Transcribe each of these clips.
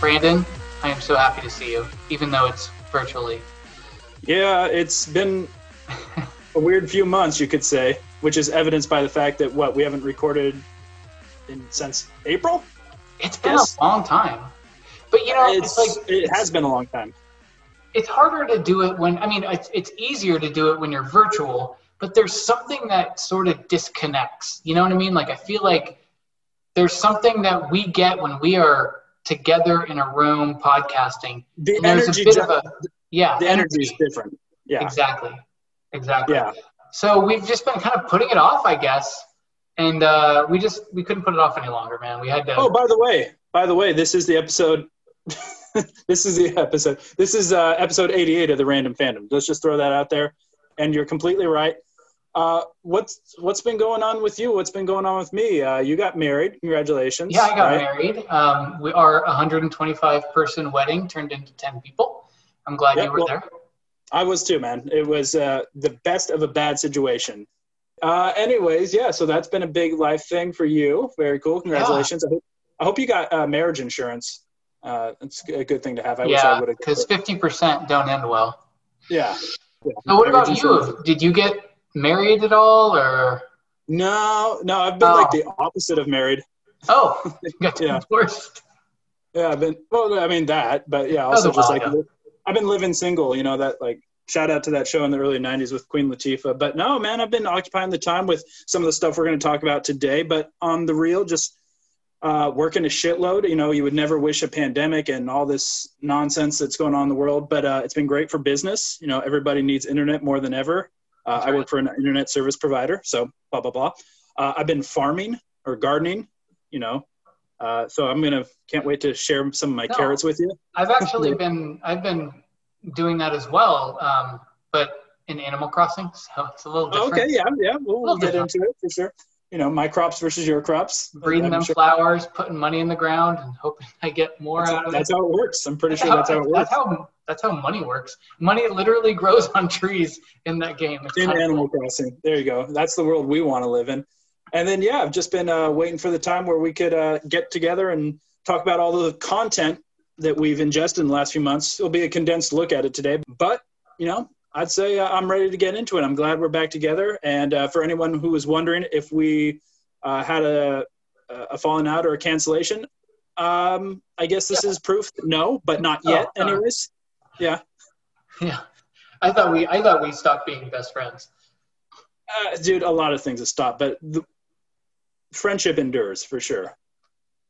Brandon, I am so happy to see you, even though it's virtually. Yeah, it's been a weird few months, you could say, which is evidenced by the fact that, we haven't recorded since April? It's been a long time. But, you know, it has been a long time. It's harder to do it when, it's easier to do it when you're virtual, but there's something that sort of disconnects. You know what I mean? Like, I feel like there's something that we get when we are together in a room podcasting. The energy is different. Yeah. Exactly. Yeah. So we've just been kind of putting it off, I guess. And we couldn't put it off any longer, man. We had to. Oh, by the way, this is the episode. This is episode 88 of the Random Fandom. Let's just throw that out there. And you're completely right. What's been going on with you? What's been going on with me? You got married. Congratulations. Yeah, I got married. Our 125-person wedding turned into 10 people. I'm glad you were there. I was too, man. It was the best of a bad situation. Anyways, yeah, so that's been a big life thing for you. Very cool. Congratulations. Yeah. I hope you got marriage insurance. It's a good thing to have. I would have, because 50% don't end well. Yeah. So what about you? Did you get married at all, or? No, I've been like the opposite of married. Oh, you got divorced. Yeah, I've been, that, but yeah, also just like, I've been living single, you know, that like, shout out to that show in the early 90s with Queen Latifah. But no, man, I've been occupying the time with some of the stuff we're going to talk about today. But on the real, just working a shitload. You know, you would never wish a pandemic and all this nonsense that's going on in the world. But it's been great for business. You know, everybody needs internet more than ever. I work for an internet service provider, so blah, blah, blah. I've been farming or gardening, you know. So can't wait to share some of my carrots with you. I've actually been doing that as well, but in Animal Crossing, so it's a little different. Okay, yeah, we'll get into it for sure. You know, my crops versus your crops. Breeding them flowers, putting money in the ground, and hoping I get more out of it. That's how it works. I'm pretty sure that's how it works. That's how money works. Money literally grows on trees in that game. In Animal Crossing. There you go. That's the world we want to live in. And then, yeah, I've just been waiting for the time where we could get together and talk about all the content that we've ingested in the last few months. It'll be a condensed look at it today, but you know, I'd say I'm ready to get into it. I'm glad we're back together. And for anyone who was wondering if we had a falling out or a cancellation, I guess this is proof. No, but not yet. Anyways, yeah. I thought we stopped being best friends. Dude, a lot of things have stopped, but the friendship endures for sure.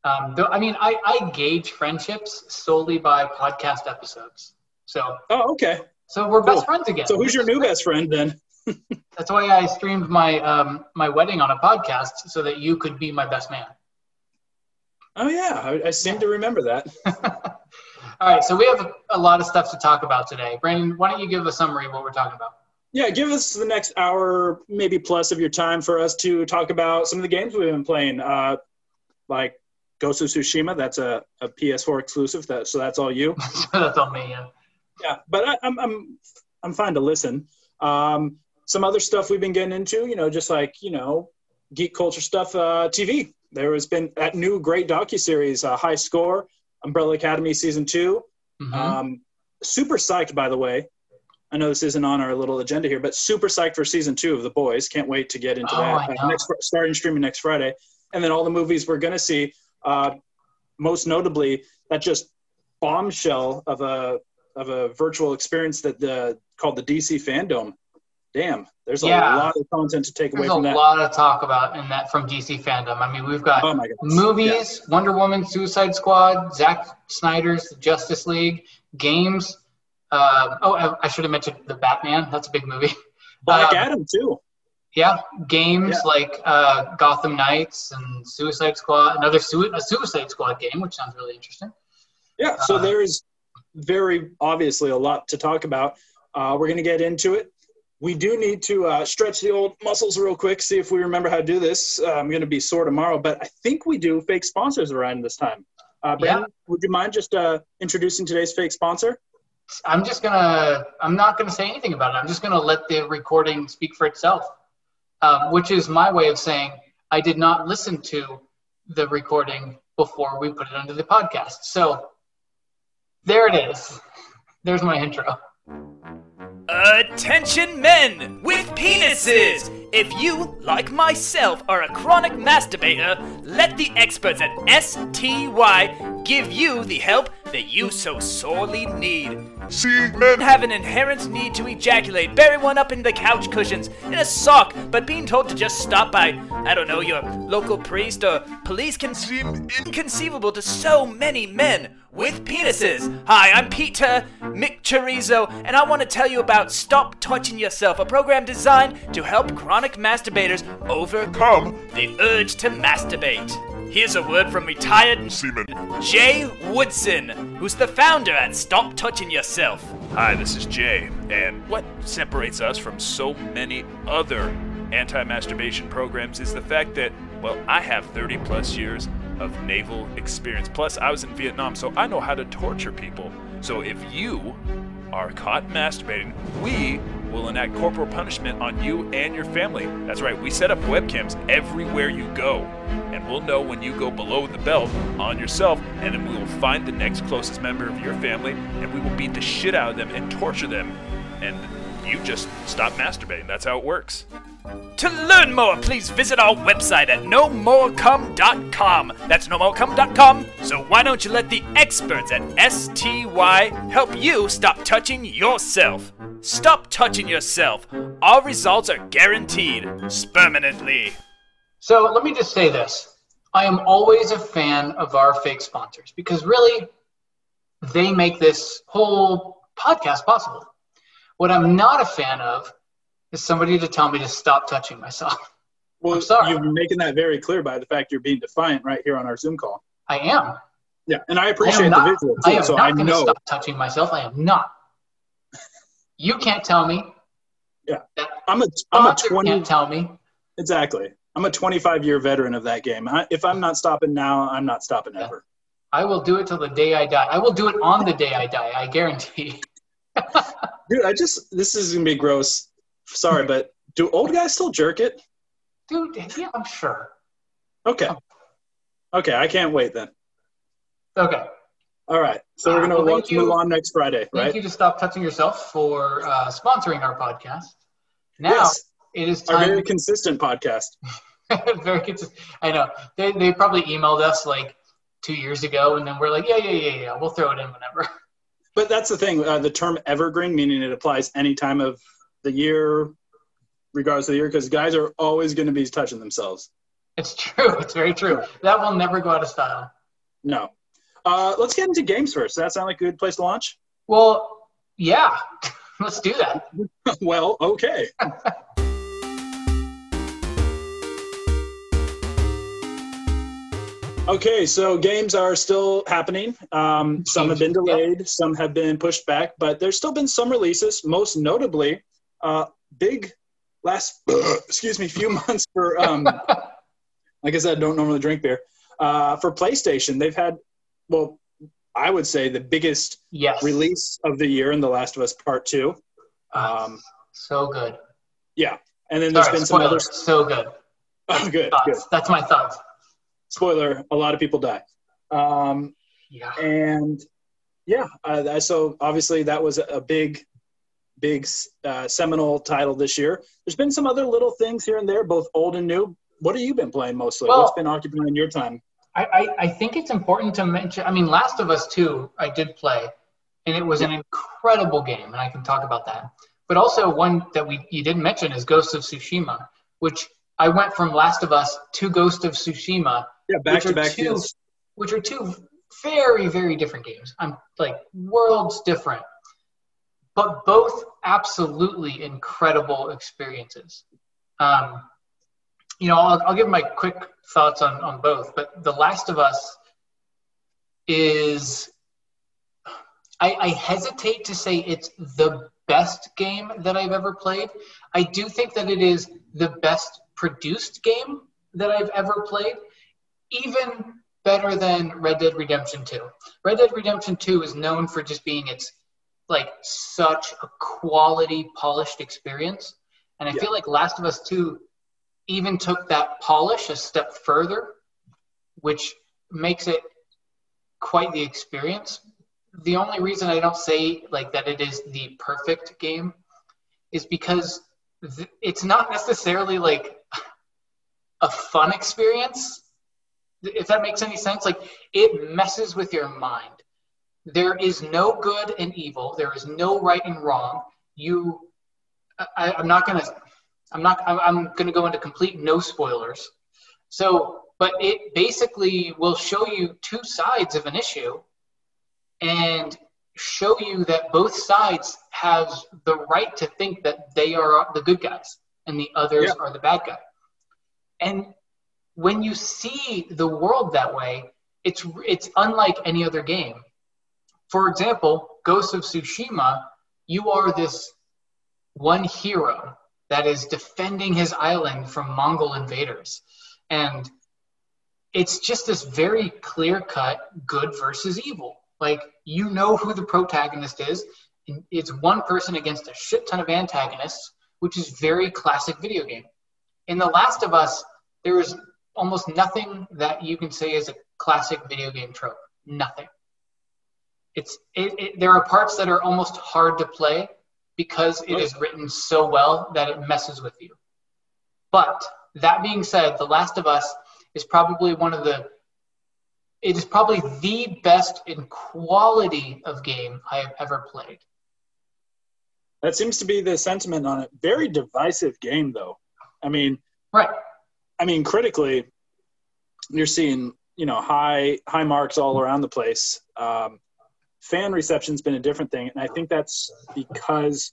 I gauge friendships solely by podcast episodes. So. Oh, okay. So we're best friends again. So who's your new best friend then? That's why I streamed my my wedding on a podcast so that you could be my best man. Oh yeah, I seem to remember that. All right, so we have a lot of stuff to talk about today. Brandon, why don't you give a summary of what we're talking about? Yeah, give us the next hour, maybe plus, of your time for us to talk about some of the games we've been playing, like Ghost of Tsushima. That's a PS4 exclusive, so that's all you. That's all me, yeah. Yeah, but I'm fine to listen. Some other stuff we've been getting into, you know, just like, you know, geek culture stuff, TV. There has been that new great docuseries, High Score, Umbrella Academy Season 2. Mm-hmm. Super psyched, by the way. I know this isn't on our little agenda here, but super psyched for Season 2 of The Boys. Can't wait to get into that. Starting streaming next Friday. And then all the movies we're going to see, most notably, that just bombshell of a virtual experience called the DC Fandom. Damn, there's a lot of content to take away from that. There's a lot of talk about in that from DC Fandom. I mean, we've got movies, Wonder Woman, Suicide Squad, Zack Snyder's Justice League, games. I should have mentioned The Batman. That's a big movie. Black Adam, too. Yeah, games like Gotham Knights and Suicide Squad, a Suicide Squad game, which sounds really interesting. Yeah, so there is very obviously a lot to talk about. We're going to get into it. We do need to stretch the old muscles real quick, see if we remember how to do this. I'm going to be sore tomorrow, but I think we do fake sponsors around this time. Brandon, would you mind just introducing today's fake sponsor? I'm not gonna say anything about it. I'm just gonna let the recording speak for itself, which is my way of saying I did not listen to the recording before we put it under the podcast. So there it is. There's my intro. Attention men with penises! If you, like myself, are a chronic masturbator, let the experts at STY give you the help that you so sorely need. See, men have an inherent need to ejaculate, bury one up in the couch cushions, in a sock, but being told to just stop by, I don't know, your local priest or police can seem inconceivable to so many men with penises. Hi, I'm Peter McChorizo, and I want to tell you about Stop Touching Yourself, a program designed to help chronic masturbators overcome the urge to masturbate. Here's a word from retired seaman Jay Woodson, who's the founder at Stop Touching Yourself. Hi, this is Jay, and what separates us from so many other anti-masturbation programs is the fact that, well, I have 30 plus years of naval experience. Plus, I was in Vietnam, so I know how to torture people. So if you are caught masturbating, we will enact corporal punishment on you and your family. That's right, we set up webcams everywhere you go, and we'll know when you go below the belt on yourself, and then we will find the next closest member of your family, and we will beat the shit out of them and torture them, and you just stop masturbating. That's how it works. To learn more, please visit our website at nomorecum.com. That's nomorecum.com. So why don't you let the experts at STY help you stop touching yourself? Stop touching yourself. Our results are guaranteed, permanently. So let me just say this. I am always a fan of our fake sponsors because really, they make this whole podcast possible. What I'm not a fan of is somebody to tell me to stop touching myself. Well, I'm sorry. You're making that very clear by the fact you're being defiant right here on our Zoom call. I am. Yeah, and I appreciate the visual too. I am not going to stop touching myself. I am not. You can't tell me. Yeah, can't tell me. Exactly. I'm a 25-year veteran of that game. If I'm not stopping now, I'm not stopping ever. I will do it till the day I die. I will do it on the day I die. I guarantee. Dude, this is gonna be gross. Sorry, but do old guys still jerk it? Dude, yeah, I'm sure. Okay, I can't wait then. Okay. All right, so we're going to move on next Friday, right? Thank you to Stop Touching Yourself for sponsoring our podcast. Now it is time. Our very consistent podcast. Very consistent. I know. They probably emailed us like 2 years ago, and then we're like, yeah, we'll throw it in whenever. But that's the thing. The term evergreen, meaning it applies any time of the year, regardless of the year, because guys are always going to be touching themselves. It's true. It's very true. That will never go out of style. No. Let's get into games first. Does that sound like a good place to launch? Well, yeah. Let's do that. Well, okay. Okay, so games are still happening. Some have been delayed. Yep. Some have been pushed back. But there's still been some releases, most notably big last few months for like I said, I don't normally drink beer. For PlayStation, they've had, well, I would say the biggest release of the year in The Last of Us Part 2. So good. Yeah. And then there's been some other... So good. Oh, good. That's my thoughts. Spoiler, a lot of people die. And yeah, so obviously that was a big seminal title this year. There's been some other little things here and there, both old and new. What have you been playing mostly? Well, what's been occupying your time? I think it's important to mention, I mean, Last of Us 2, I did play, and it was an incredible game, and I can talk about that. But also one that you didn't mention is Ghost of Tsushima, which I went from Last of Us to Ghost of Tsushima, which are two very, very different games. I'm like, worlds different, but both absolutely incredible experiences. You know, I'll give my quick thoughts on both, but The Last of Us is, I hesitate to say it's the best game that I've ever played. I do think that it is the best produced game that I've ever played, even better than Red Dead Redemption 2. Red Dead Redemption 2 is known for just being its like such a quality, polished experience. And I feel like Last of Us 2 even took that polish a step further, which makes it quite the experience. The only reason I don't say like that it is the perfect game is because it's not necessarily like a fun experience, if that makes any sense. Like, it messes with your mind. There is no good and evil. There is no right and wrong. I'm going to go into complete no spoilers. So, but it basically will show you two sides of an issue and show you that both sides have the right to think that they are the good guys and the others are the bad guy. And when you see the world that way, it's unlike any other game. For example, Ghost of Tsushima, you are this one hero that is defending his island from Mongol invaders. And it's just this very clear-cut good versus evil. Like, you know who the protagonist is. It's one person against a shit ton of antagonists, which is very classic video game. In The Last of Us, there is almost nothing that you can say is a classic video game trope. Nothing. There are parts that are almost hard to play because it is written so well that it messes with you. But that being said, The Last of Us is probably probably the best in quality of game I have ever played. That seems to be the sentiment on it. Very divisive game, though. I mean, right. I mean, critically, you're seeing, you know, high marks all around the place. Fan reception's been a different thing, and I think that's because,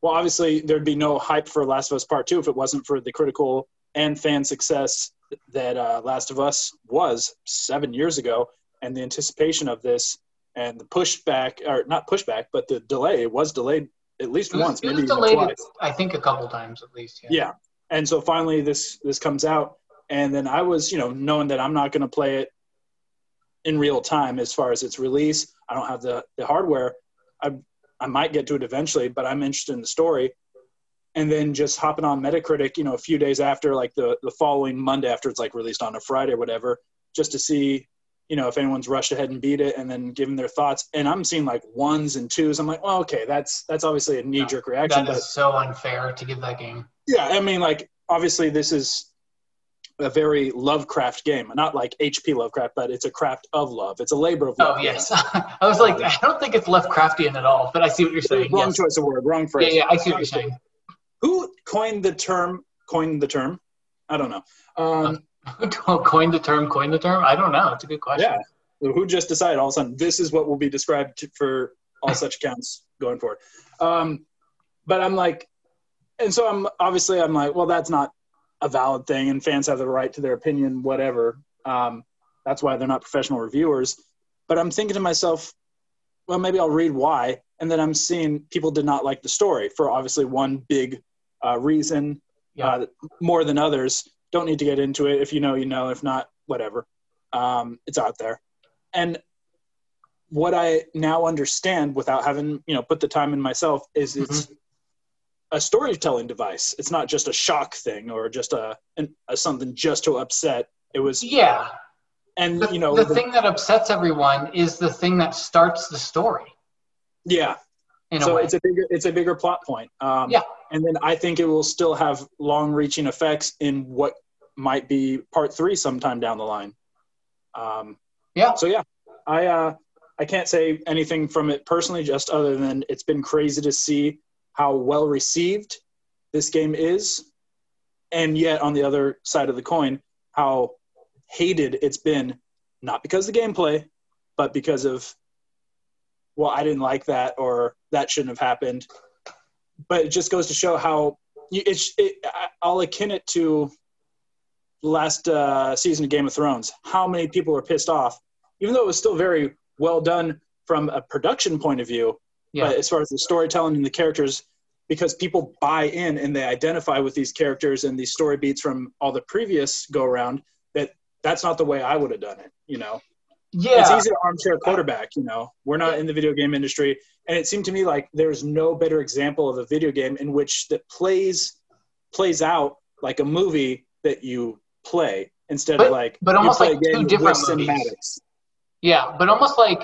well, obviously there'd be no hype for Last of Us Part 2 if it wasn't for the critical and fan success that Last of Us was 7 years ago, and the anticipation of this and the pushback, or not pushback, but the delay was delayed at least once, maybe delayed twice. I think a couple times at least. Yeah. And so finally this comes out, and then I was, you know, knowing that I'm not going to play it in real time as far as its release. I don't have the hardware. I might get to it eventually, but I'm interested in the story. And then just hopping on Metacritic, you know, a few days after, like the following Monday after it's like released on a Friday or whatever, just to see, you know, if anyone's rushed ahead and beat it and then giving their thoughts. And I'm seeing like 1s and 2s. I'm like, well, okay, that's obviously a knee-jerk reaction. That is so unfair to give that game. Yeah, I mean, like, obviously this is a very Lovecraft game. Not like H.P. Lovecraft, but it's a craft of love. It's a labor of love. Oh, yes. I was like, I don't think it's Lovecraftian at all, but I see what you're saying. Wrong choice of word, wrong phrase. Yeah, I see what you're saying. Who coined the term? I don't know. Who coined the term? I don't know. It's a good question. Yeah. Who just decided all of a sudden this is what will be described for all such accounts going forward? But I'm like, and so I'm like, well, that's not a valid thing, and fans have the right to their opinion, whatever. That's why they're not professional reviewers. But I'm thinking to myself, well, maybe I'll read why. And then I'm seeing people did not like the story for obviously one big reason, more than others. Don't need to get into it. If you know, you know. If not, whatever. It's out there. And what I now understand without having, you know, put the time in myself is it's a storytelling device. It's not just a shock thing or just a something just to upset. It was And you know, the thing that upsets everyone is the thing that starts the story. Yeah. So it's a bigger plot point. And then I think it will still have long-reaching effects in what might be part 3 sometime down the line. So I can't say anything from it personally, just other than it's been crazy to see how well received this game is, and yet on the other side of the coin, how hated it's been, not because of the gameplay, but because of, well, I didn't like that, or that shouldn't have happened. But it just goes to show how I'll akin it to last season of Game of Thrones, how many people were pissed off, even though it was still very well done from a production point of view, but as far as the storytelling and the characters, because people buy in and they identify with these characters and these story beats from all the previous go-around, that's not the way I would have done it, you know? Yeah. It's easy to armchair quarterback, you know. We're not in the video game industry. And it seemed to me like there's no better example of a video game in which that plays out like a movie that you play instead of like... But almost like two different movies. Cinematics. Yeah, but almost like...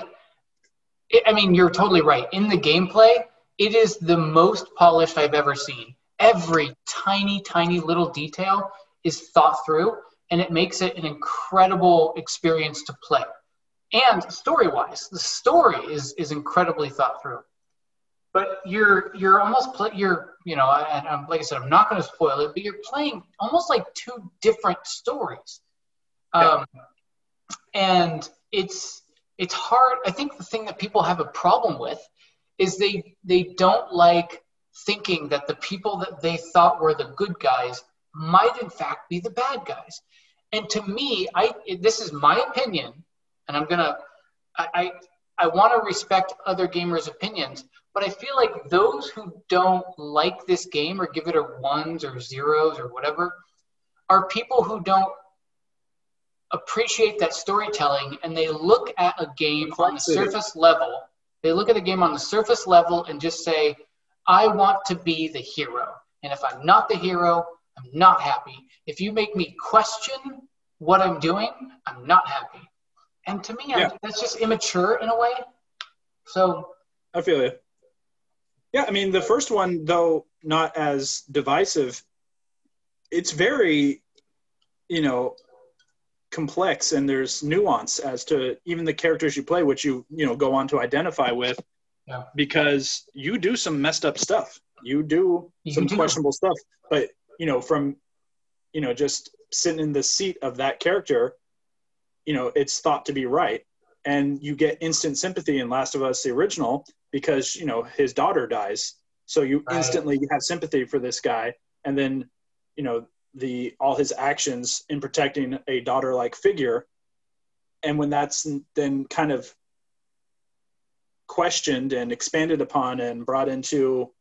I mean, you're totally right. In the gameplay, it is the most polished I've ever seen. Every tiny, tiny little detail is thought through, and it makes it an incredible experience to play. And story-wise, the story is incredibly thought through. But you're almost you know, like I said, I'm not going to spoil it, but you're playing almost like two different stories, and it's hard. I think the thing that people have a problem with is they don't like thinking that the people that they thought were the good guys might in fact be the bad guys. And to me, this is my opinion, and I'm gonna I want to respect other gamers' opinions, but I feel like those who don't like this game or give it a ones or zeros or whatever are people who don't appreciate that storytelling, and they look at a game on the surface level. They look at the game on the surface level and just say, I want to be the hero. And if I'm not the hero, I'm not happy. If you make me question what I'm doing, I'm not happy. And to me, that's just immature in a way. So I feel you. Yeah, I mean, the first one, though not as divisive, it's very, you know, complex, and there's nuance as to even the characters you play, which you go on to identify with, because you do some messed up stuff. You do some questionable stuff, but from just sitting in the seat of that character, it's thought to be right, and you get instant sympathy in Last of Us the original because his daughter dies, so you instantly have sympathy for this guy, and then all his actions in protecting a daughter-like figure. And when that's then kind of questioned and expanded upon and brought into,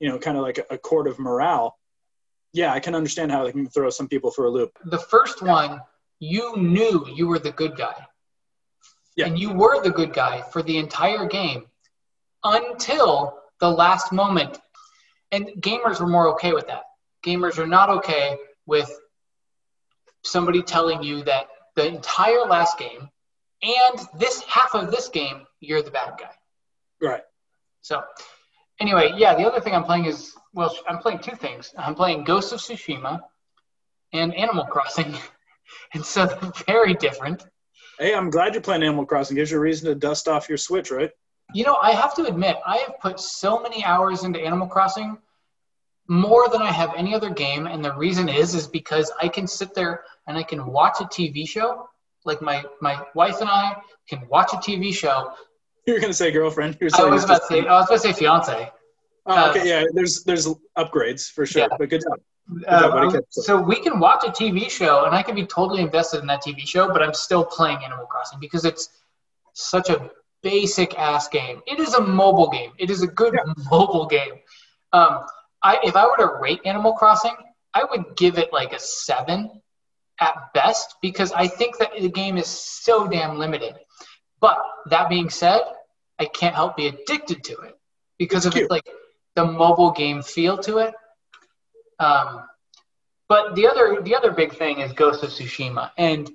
kind of like a court of morale. Yeah, I can understand how they can throw some people for a loop. The first one, you knew you were the good guy. Yeah. And you were the good guy for the entire game until the last moment. And gamers were more okay with that. Gamers are not okay with somebody telling you that the entire last game and this half of this game, you're the bad guy. Right. So anyway, the other thing I'm playing is, I'm playing two things. I'm playing Ghost of Tsushima and Animal Crossing. And so they're very different. Hey, I'm glad you're playing Animal Crossing. Gives you a reason to dust off your Switch, right? I have to admit, I have put so many hours into Animal Crossing, more than I have any other game, and the reason is because I can sit there and I can watch a TV show. Like my wife and I can watch a TV show. You were gonna say girlfriend. I was about to say fiance. Oh, okay, There's upgrades for sure, but good job. So we can watch a TV show, and I can be totally invested in that TV show, but I'm still playing Animal Crossing because it's such a basic ass game. It is a mobile game. It is a good mobile game. If I were to rate Animal Crossing, I would give it like a 7 at best because I think that the game is so damn limited. But that being said, I can't help be addicted to it because of like the mobile game feel to it. But the other big thing is Ghost of Tsushima. And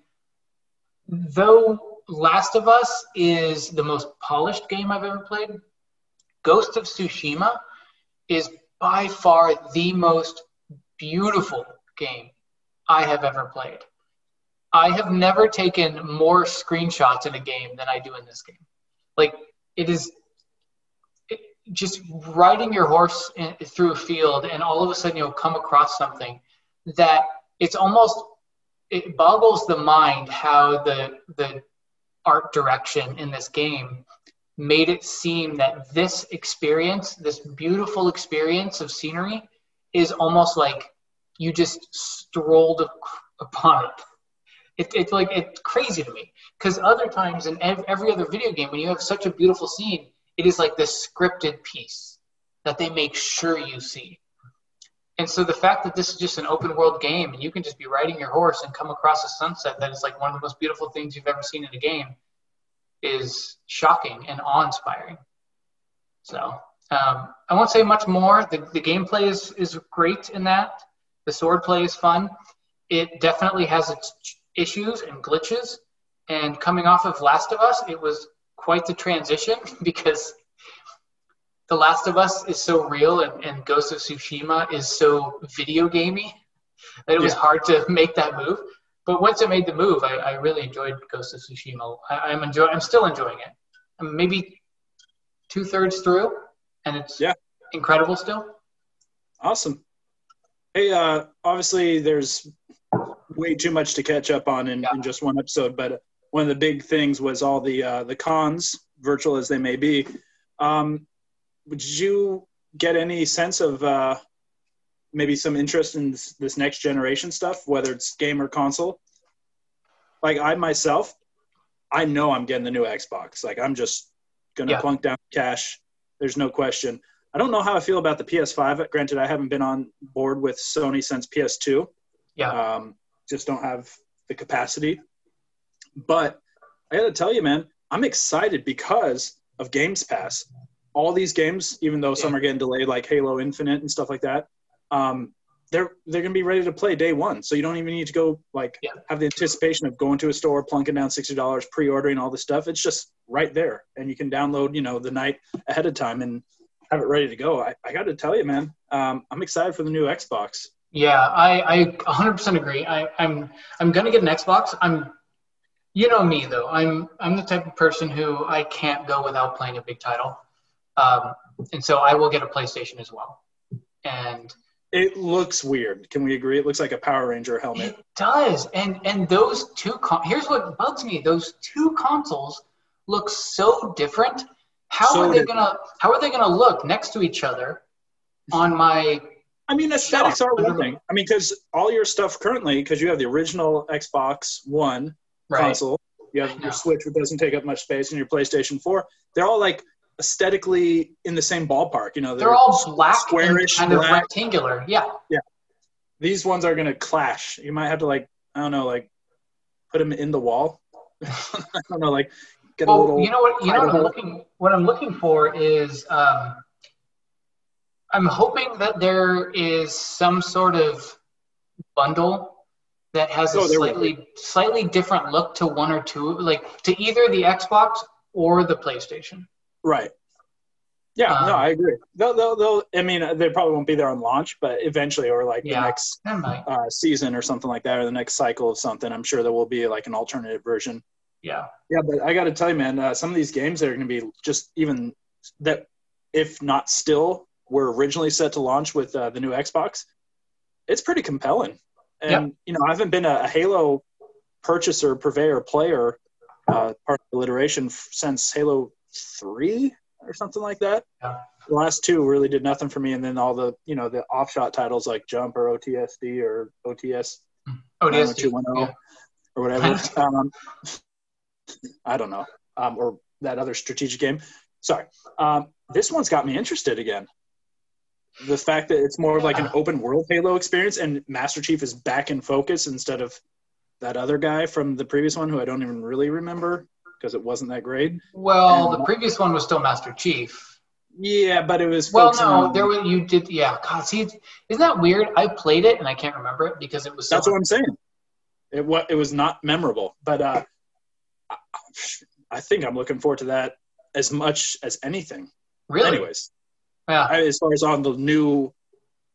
though Last of Us is the most polished game I've ever played, Ghost of Tsushima is by far the most beautiful game I have ever played. I have never taken more screenshots in a game than I do in this game. Like, it is just riding your horse through a field, and all of a sudden you'll come across something that it boggles the mind how the art direction in this game made it seem that this experience, this beautiful experience of scenery, is almost like you just strolled upon it. It's crazy to me because other times in every other video game, when you have such a beautiful scene, it is like this scripted piece that they make sure you see. And so the fact that this is just an open world game and you can just be riding your horse and come across a sunset that is like one of the most beautiful things you've ever seen in a game is shocking and awe-inspiring. So I won't say much more. The gameplay is great in that. The swordplay is fun. It definitely has its issues and glitches. And coming off of Last of Us, it was quite the transition because The Last of Us is so real and Ghost of Tsushima is so video gamey that it was hard to make that move. But once I made the move, I really enjoyed Ghost of Tsushima. I'm still enjoying it. I'm maybe 2/3 through, and it's incredible still. Awesome. Hey, obviously there's way too much to catch up on in just one episode, but one of the big things was all the cons, virtual as they may be. Would you get any sense of maybe some interest in this next generation stuff, whether it's game or console? Like I know I'm getting the new Xbox. Like I'm just going to plunk down cash. There's no question. I don't know how I feel about the PS5. Granted, I haven't been on board with Sony since PS2. Yeah. Just don't have the capacity. But I got to tell you, man, I'm excited because of Games Pass. All these games, even though some are getting delayed, like Halo Infinite and stuff like that, they're going to be ready to play day one. So you don't even need to go have the anticipation of going to a store, plunking down $60, pre-ordering all this stuff. It's just right there. And you can download, the night ahead of time and have it ready to go. I got to tell you, man, I'm excited for the new Xbox. Yeah, I 100% agree. I'm going to get an Xbox. You know me though, I'm the type of person who I can't go without playing a big title. And so I will get a PlayStation as well. And it looks weird. Can we agree? It looks like a Power Ranger helmet. It does. And those two, here's what bugs me. Those two consoles look so different. How are they going to look next to each other on my, aesthetics are one thing. Cause all your stuff currently, cause you have the original Xbox One console, you have your Switch, which doesn't take up much space, and your PlayStation 4, they're all like aesthetically in the same ballpark, they're all black, squarish, and kind of rectangular. Yeah. These ones are going to clash. You might have to put them in the wall. get a little. What I'm looking for is I'm hoping that there is some sort of bundle that has a slightly different look to one or two, to either the Xbox or the PlayStation. Right. Yeah, I agree. They probably won't be there on launch, but eventually, or the next season or something like that, or the next cycle of something, I'm sure there will be an alternative version. Yeah. Yeah, but I got to tell you, man, some of these games that are going to be just even that, if not still, were originally set to launch with the new Xbox, it's pretty compelling. And, I haven't been a Halo purchaser, purveyor, player, part of alliteration since Halo 3 or something like that. Yeah. The last two really did nothing for me, and then all the the offshot titles like Jump or OTSD or OTS 210 or whatever. I don't know, or that other strategic game. Sorry, this one's got me interested again. The fact that it's more of like an open world Halo experience, and Master Chief is back in focus instead of that other guy from the previous one who I don't even really remember, because it wasn't that great. Well, the previous one was still Master Chief. Yeah, but it was... Well, no, there was... You did... Yeah, God, see, isn't that weird? I played it, and I can't remember it, because it was... That's what I'm saying. It was not memorable, but I think I'm looking forward to that as much as anything. Really? Anyways, yeah. As far as on the new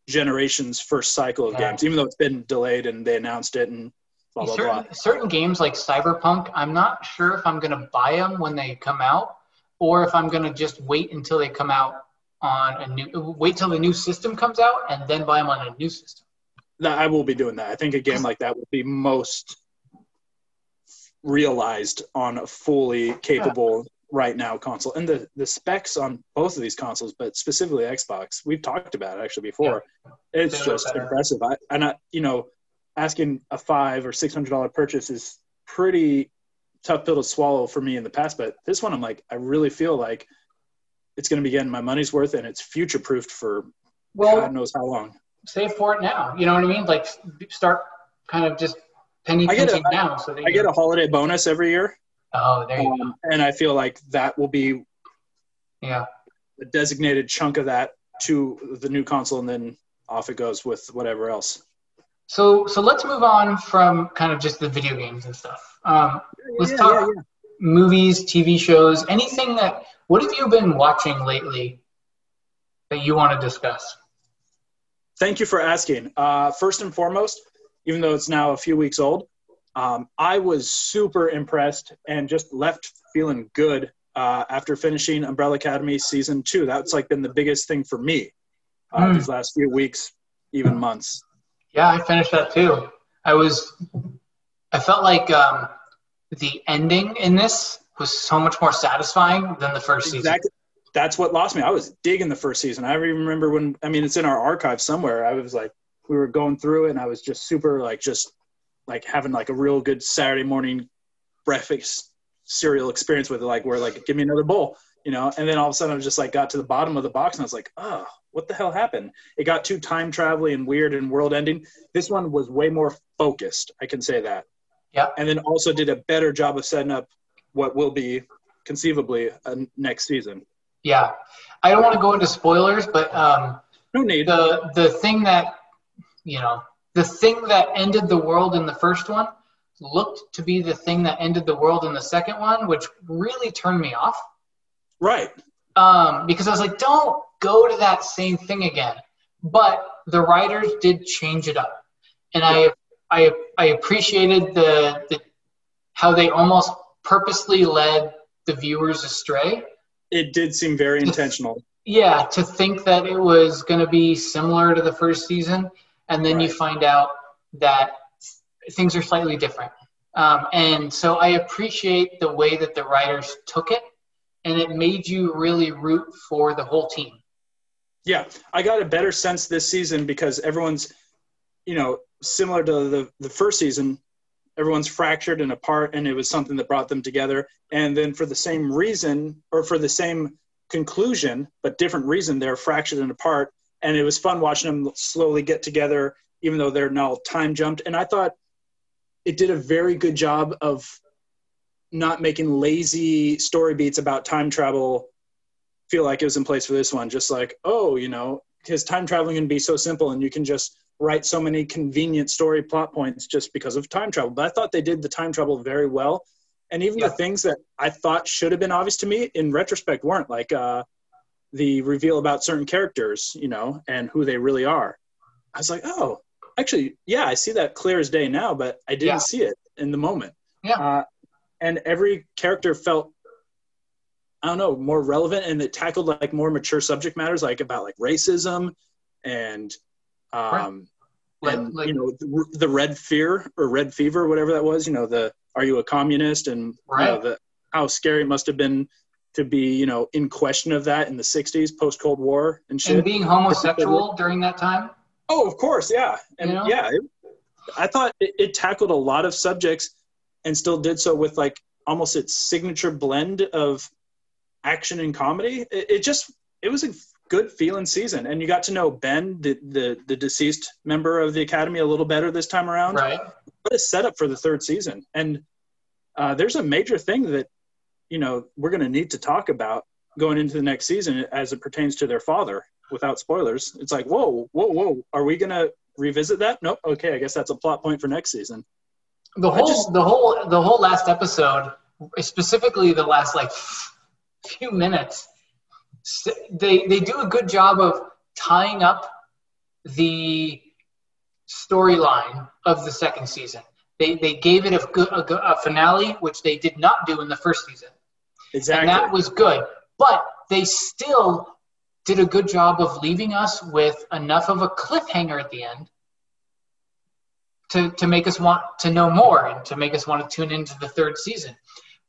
generation's first cycle of games, even though it's been delayed, and they announced it, and... Blah, blah, blah. Certain games like Cyberpunk, I'm not sure if I'm going to buy them when they come out, or if I'm going to just wait until they come out on wait till the new system comes out and then buy them on a new system. No, I will be doing that. I think a game like that will be most realized on a fully capable right now console. And the specs on both of these consoles, but specifically Xbox, we've talked about it actually before. Yeah. It's just impressive. Asking a $500 or $600 purchase is pretty tough pill to swallow for me in the past, but this one I'm like, I really feel like it's going to be getting my money's worth, and it's future-proofed for God knows how long. Save for it now. You know what I mean? Like, start kind of just penny pinching now. I get a holiday bonus every year, Oh, there you go. And I feel like that will be a designated chunk of that to the new console, and then off it goes with whatever else. So let's move on from kind of just the video games and stuff. Let's talk movies, TV shows, anything that, what have you been watching lately that you want to discuss? Thank you for asking. First and foremost, even though it's now a few weeks old, I was super impressed and just left feeling good after finishing Umbrella Academy Season 2. That's like been the biggest thing for me these last few weeks, even months. Yeah, I finished that too. I felt like the ending in this was so much more satisfying than the first season. That's what lost me. I was digging the first season. I even remember when, I mean, it's in our archive somewhere. I was like, we were going through it and I was just super like having like a real good Saturday morning breakfast cereal experience with it. Like, we're like, give me another bowl, you know? And then all of a sudden I was just like, got to the bottom of the box and I was like, oh, what the hell happened? It got too time traveling and weird and world ending. This one was way more focused. I can say that. Yeah. And then also did a better job of setting up what will be conceivably next season. Yeah. I don't want to go into spoilers, but no need. The thing that, you know, the thing that ended the world in the first one looked to be the thing that ended the world in the second one, which really turned me off. Right. Because I was like, don't go to that same thing again. But the writers did change it up. And I appreciated the how they almost purposely led the viewers astray. It did seem very intentional. Yeah, to think that it was going to be similar to the first season, and then you find out that things are slightly different. And so I appreciate the way that the writers took it, and it made you really root for the whole team. Yeah, I got a better sense this season because everyone's, you know, similar to the first season, everyone's fractured and apart, and it was something that brought them together. And then for the same reason, or for the same conclusion, but different reason, they're fractured and apart. And it was fun watching them slowly get together, even though they're now time jumped. And I thought it did a very good job of not making lazy story beats about time travel feel like it was in place for this one. Just like, oh, you know, because time traveling can be so simple and you can just write so many convenient story plot points just because of time travel. But I thought they did the time travel very well. And even the things that I thought should have been obvious to me in retrospect weren't, like the reveal about certain characters, you know, and who they really are. I was like, oh, actually, yeah, I see that clear as day now, but I didn't see it in the moment. Yeah. And every character felt, I don't know, more relevant, and it tackled like more mature subject matters, like about like racism and you know, the red fear or red fever, whatever that was, you know, the, are you a communist? And you know, how scary it must have been to be, you know, in question of that in the 60s, post-Cold War and shit. And being homosexual during that time? Oh, of course, yeah. And I thought it tackled a lot of subjects and still did so with like almost its signature blend of action and comedy. It was a good feeling season. And you got to know Ben, the deceased member of the Academy, a little better this time around. Right. What a setup for the third season. And there's a major thing that, you know, we're going to need to talk about going into the next season as it pertains to their father, without spoilers. It's like, whoa. Are we going to revisit that? Nope. Okay. I guess that's a plot point for next season. The whole last episode, specifically the last like few minutes, they do a good job of tying up the storyline of the second season. They gave it a finale, which they did not do in the first season. Exactly. And that was good. But they still did a good job of leaving us with enough of a cliffhanger at the end to make us want to know more and to make us want to tune into the third season.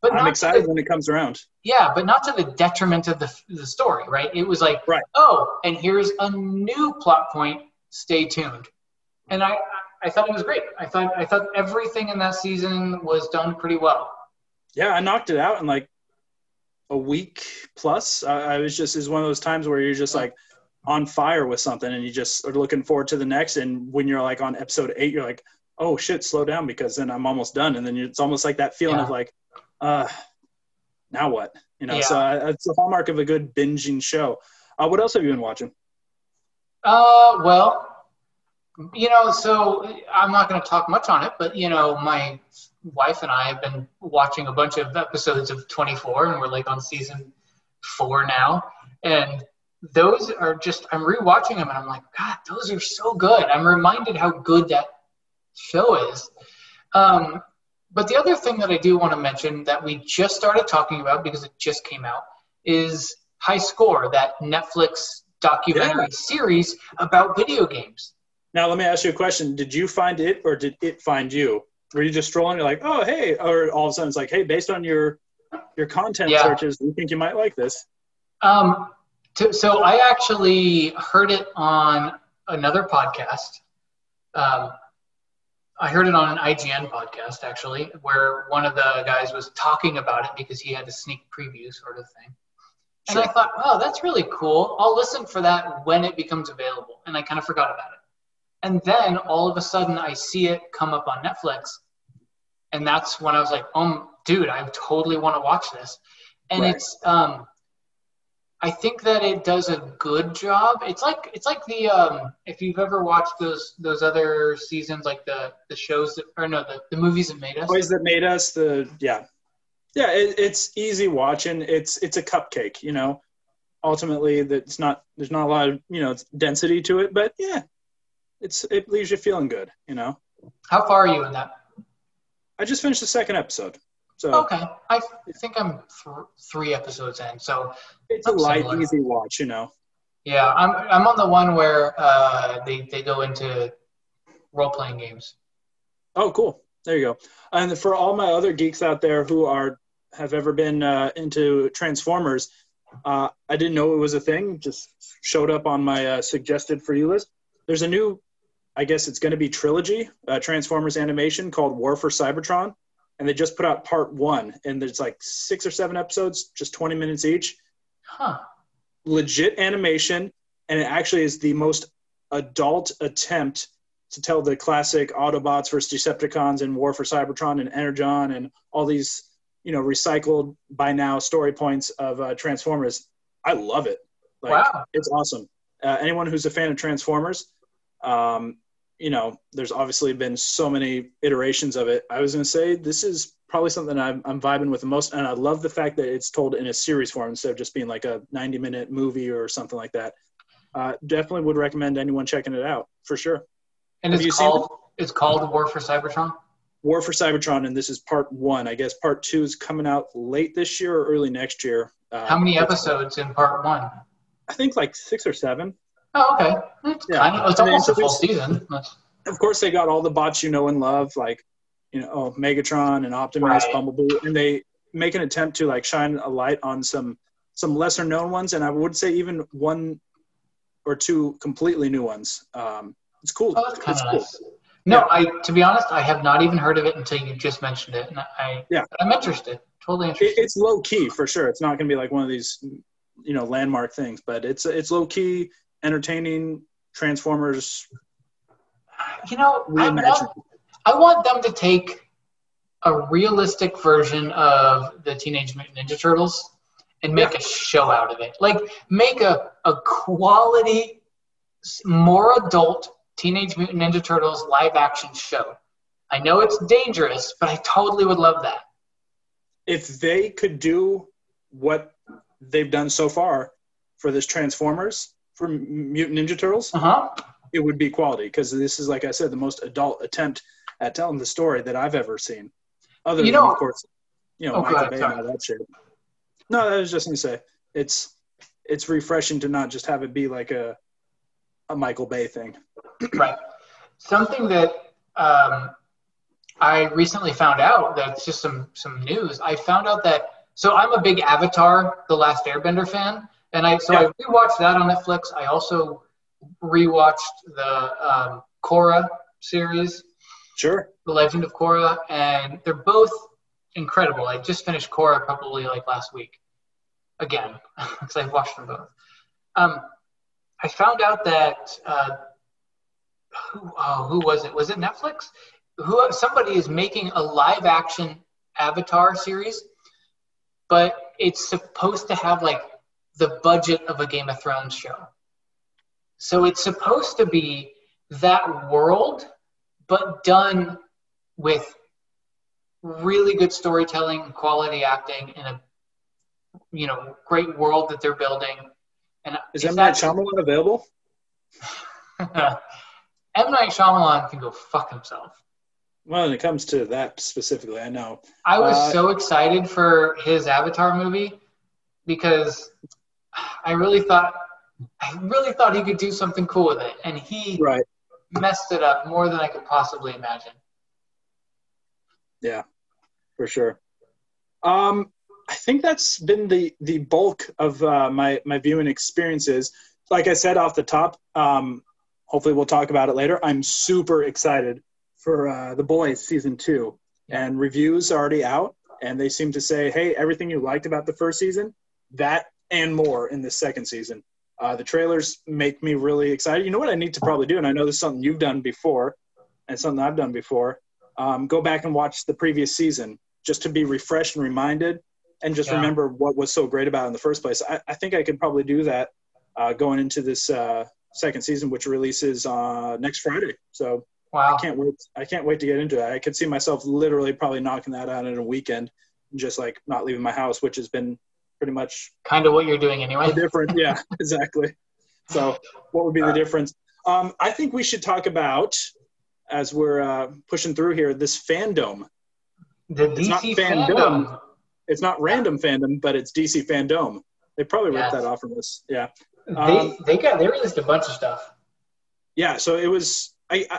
But I'm excited when it comes around. Yeah, but not to the detriment of the story, right? It was like, oh, and here's a new plot point. Stay tuned. And I thought it was great. I thought everything in that season was done pretty well. Yeah, I knocked it out in like a week plus. I was just, it's one of those times where you're just like on fire with something and you just are looking forward to the next. And when you're like on episode 8, you're like, oh shit, slow down because then I'm almost done. And then it's almost like that feeling of like, now what? You know, yeah. So it's the hallmark of a good binging show. What else have you been watching? Well, you know, so I'm not going to talk much on it, but, you know, my wife and I have been watching a bunch of episodes of 24, and we're like on season 4 now. And those are just, I'm rewatching them and I'm like, God, those are so good. I'm reminded how good that show is. But the other thing that I do want to mention that we just started talking about because it just came out is High Score, that Netflix documentary series about video games. Now, let me ask you a question. Did you find it or did it find you? Were you just strolling? You're like, oh, hey. Or all of a sudden it's like, hey, based on your content searches, we think you might like this. So I actually heard it on another podcast. I heard it on an IGN podcast, actually, where one of the guys was talking about it because he had a sneak preview sort of thing. And I thought, oh, that's really cool. I'll listen for that when it becomes available. And I kind of forgot about it. And then all of a sudden I see it come up on Netflix. And that's when I was like, oh, dude, I totally want to watch this. And it's, I think that it does a good job. It's like the, if you've ever watched those other seasons, like the shows that, or no, the movies that made us. Boys that made us, Yeah, it's easy watching. It's a cupcake, you know. Ultimately, there's not a lot of, you know, density to it, but yeah, it leaves you feeling good, you know. How far are you in that? I just finished the second episode. So okay, I think I'm 3 episodes in. So it's a light, easy watch, you know. Yeah, I'm on the one where they go into role playing games. Oh, cool. There you go. And for all my other geeks out there who have ever been into Transformers, I didn't know it was a thing. Just showed up on my suggested for you list. There's a new, I guess it's going to be trilogy, Transformers animation called War for Cybertron. And they just put out part 1. And there's like 6 or 7 episodes, just 20 minutes each. Huh. Legit animation. And it actually is the most adult attempt to tell the classic Autobots versus Decepticons and War for Cybertron and Energon and all these, you know, recycled by now story points of Transformers. I love it. Like, wow. It's awesome. Anyone who's a fan of Transformers, you know, there's obviously been so many iterations of it. I was going to say this is probably something I'm vibing with the most. And I love the fact that it's told in a series form instead of just being like a 90-minute movie or something like that. Definitely would recommend anyone checking it out for sure. And it's called War for Cybertron? War for Cybertron, and this is part 1. I guess part 2 is coming out late this year or early next year. How many episodes in part 1? I think like 6 or 7. Oh, okay. It's almost a full season. Of course, they got all the bots you know and love, like, you know, Megatron and Optimus, Bumblebee, and they make an attempt to like shine a light on some lesser known ones, and I would say even 1 or 2 completely new ones. It's cool. Oh, it's cool. Nice. No, yeah. To be honest, I have not even heard of it until you just mentioned it. And I'm interested. Totally interested. It's low key for sure. It's not going to be like one of these, you know, landmark things, but it's low key, entertaining Transformers. You know, I want them to take a realistic version of the Teenage Mutant Ninja Turtles and make a show out of it. Like make a quality, more adult Teenage Mutant Ninja Turtles live-action show. I know it's dangerous, but I totally would love that. If they could do what they've done so far for this Transformers, for Mutant Ninja Turtles, it would be quality, because this is, like I said, the most adult attempt at telling the story that I've ever seen. Other than, of course, you know, Michael Bay and all that shit. No, I was just going to say, it's refreshing to not just have it be like a Michael Bay thing. Right. Something that I recently found out, that's just some news. I found out that, so I'm a big Avatar: The Last Airbender fan, and I rewatched that on Netflix. I also rewatched the Korra series. Sure. The Legend of Korra, and they're both incredible. I just finished Korra probably like last week, again, because I've watched them both. I found out that who was it? Was it Netflix? Somebody is making a live-action Avatar series but it's supposed to have like the budget of a Game of Thrones show. So it's supposed to be that world, but done with really good storytelling, quality acting, and a great world that they're building. And is M. Night Shyamalan available? M. Night Shyamalan can go fuck himself. Well, when it comes to that specifically, I know. I was so excited for his Avatar movie because I really thought he could do something cool with it, and he messed it up more than I could possibly imagine. Yeah, for sure. I think that's been the bulk of my viewing experiences. Like I said off the top, hopefully we'll talk about it later. I'm super excited for The Boys Season 2. And reviews are already out, and they seem to say, hey, everything you liked about the first season, that and more in the second season. The trailers make me really excited. You know what I need to probably do, and I know this is something you've done before and something I've done before, go back and watch the previous season just to be refreshed and reminded and just remember what was so great about it in the first place. I think I could probably do that going into this second season, which releases next Friday. So wow. I can't wait to get into it. I could see myself literally probably knocking that out in a weekend, just like not leaving my house, which has been pretty much kind of what you're doing anyway. Different, yeah, exactly. So what would be the difference? I think we should talk about, as we're pushing through here, this fandom. The DC fandom. It's not random fandom, but it's DC fandom. They probably ripped that off from this. Yeah. They released a bunch of stuff. Yeah. So it was, I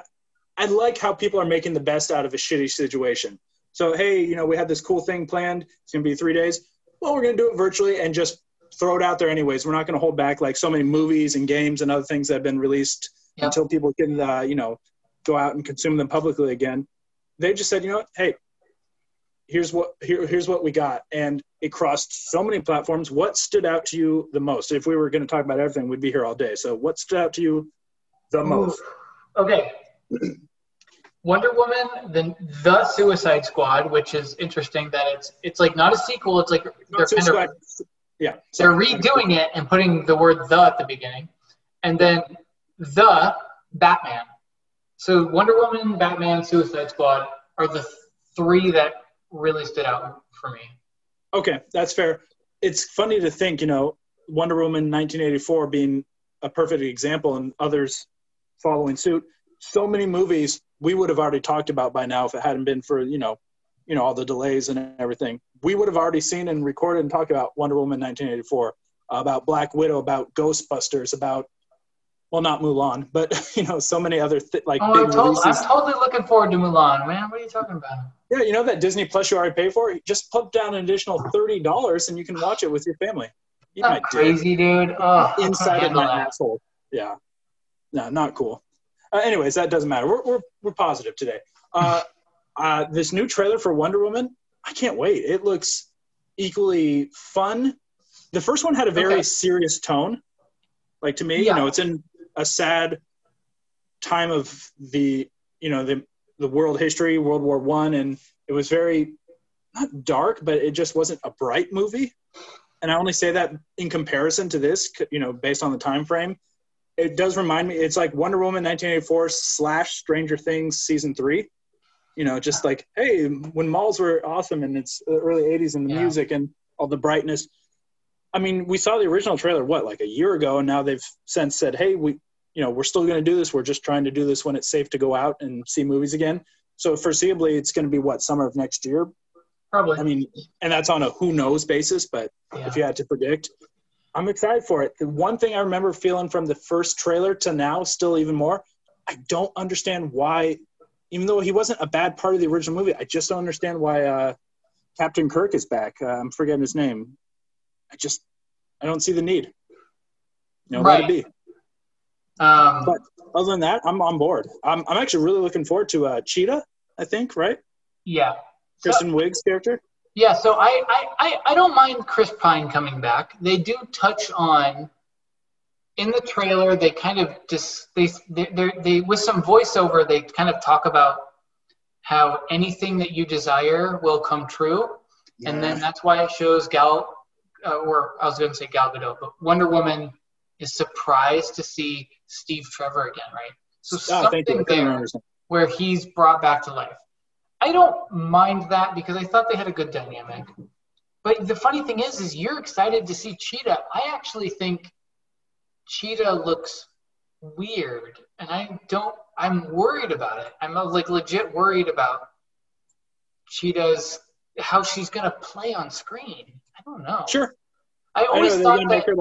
like how people are making the best out of a shitty situation. So, hey, we had this cool thing planned. It's going to be 3 days. Well, we're going to do it virtually and just throw it out there anyways. We're not going to hold back like so many movies and games and other things that have been released until people can, go out and consume them publicly again. They just said, hey, here's what we got. And it crossed so many platforms. What stood out to you the most? If we were going to talk about everything, we'd be here all day. So what stood out to you the most? Okay. Wonder Woman, The Suicide Squad, which is interesting that it's like not a sequel. It's like they're redoing it and putting the word "the" at the beginning. And then The Batman. So Wonder Woman, Batman, Suicide Squad are the three that really stood out for me. Okay, that's fair. It's funny to think, Wonder Woman 1984 being a perfect example and others following suit. So many movies we would have already talked about by now if it hadn't been for, all the delays and everything. We would have already seen and recorded and talked about Wonder Woman 1984, about Black Widow, about Ghostbusters, about, well, not Mulan, but, so many other big releases. I'm totally looking forward to Mulan, man. What are you talking about? Yeah, that Disney Plus you already pay for? Just put down an additional $30 and you can watch it with your family. You might crazy, dude. Oh, inside of my asshole. Yeah. No, not cool. Anyways, that doesn't matter. We're positive today. This new trailer for Wonder Woman, I can't wait. It looks equally fun. The first one had a very serious tone. Like to me, it's in a sad time of the, the world history, World War I, and it was very, not dark, but it just wasn't a bright movie. And I only say that in comparison to this, based on the time frame. It does remind me, it's like Wonder Woman 1984 / Stranger Things Season 3. Just like, hey, when malls were awesome and it's the early 80s and the music and all the brightness. I mean, we saw the original trailer, a year ago, and now they've since said, hey, we're still going to do this. We're just trying to do this when it's safe to go out and see movies again. So foreseeably, it's going to be, summer of next year? Probably. I mean, and that's on a who knows basis, but if you had to predict – I'm excited for it. The one thing I remember feeling from the first trailer to now, still even more, I don't understand why, even though he wasn't a bad part of the original movie, I just don't understand why Captain Kirk is back. I'm forgetting his name. I don't see the need. Let it be. But other than that, I'm on board. I'm actually really looking forward to Cheetah, I think, right? Yeah. Kristen Wiig's character. Yeah, so I don't mind Chris Pine coming back. They do touch on, in the trailer, they kind of just, they with some voiceover, they kind of talk about how anything that you desire will come true. Yeah. And then that's why it shows Gal Gadot, but Wonder Woman is surprised to see Steve Trevor again, right? So something there where he's brought back to life. I don't mind that because I thought they had a good dynamic. But the funny thing is you're excited to see Cheetah. I actually think Cheetah looks weird, and I'm worried about it. I'm like legit worried about Cheetah's, how she's going to play on screen. I don't know. Sure. I always thought they make her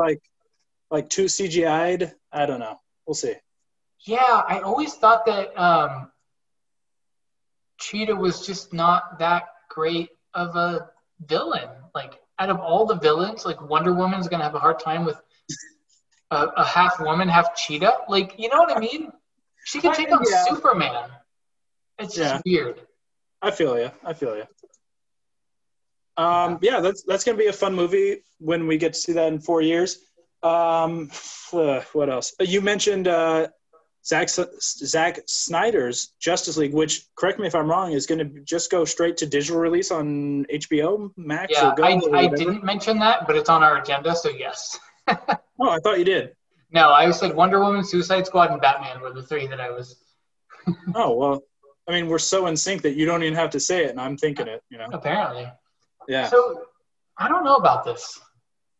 too CGI'd. I don't know. We'll see. Yeah, I always thought that Cheetah was just not that great of a villain. Like, out of all the villains, like, Wonder Woman's going to have a hard time with a half woman, half cheetah. Like, you know what I mean? She can take on Superman. It's just weird. I feel you. That's going to be a fun movie when we get to see that in 4 years. What else? You mentioned Zack Snyder's Justice League, which, correct me if I'm wrong, is going to just go straight to digital release on HBO Max. Yeah, I didn't mention that, but it's on our agenda, so yes. Oh, I thought you did. No, I said Wonder Woman, Suicide Squad, and Batman were the three that I was... Oh, well, I mean, we're so in sync that you don't even have to say it, and I'm thinking it, you know. Apparently. Yeah. So, I don't know about this.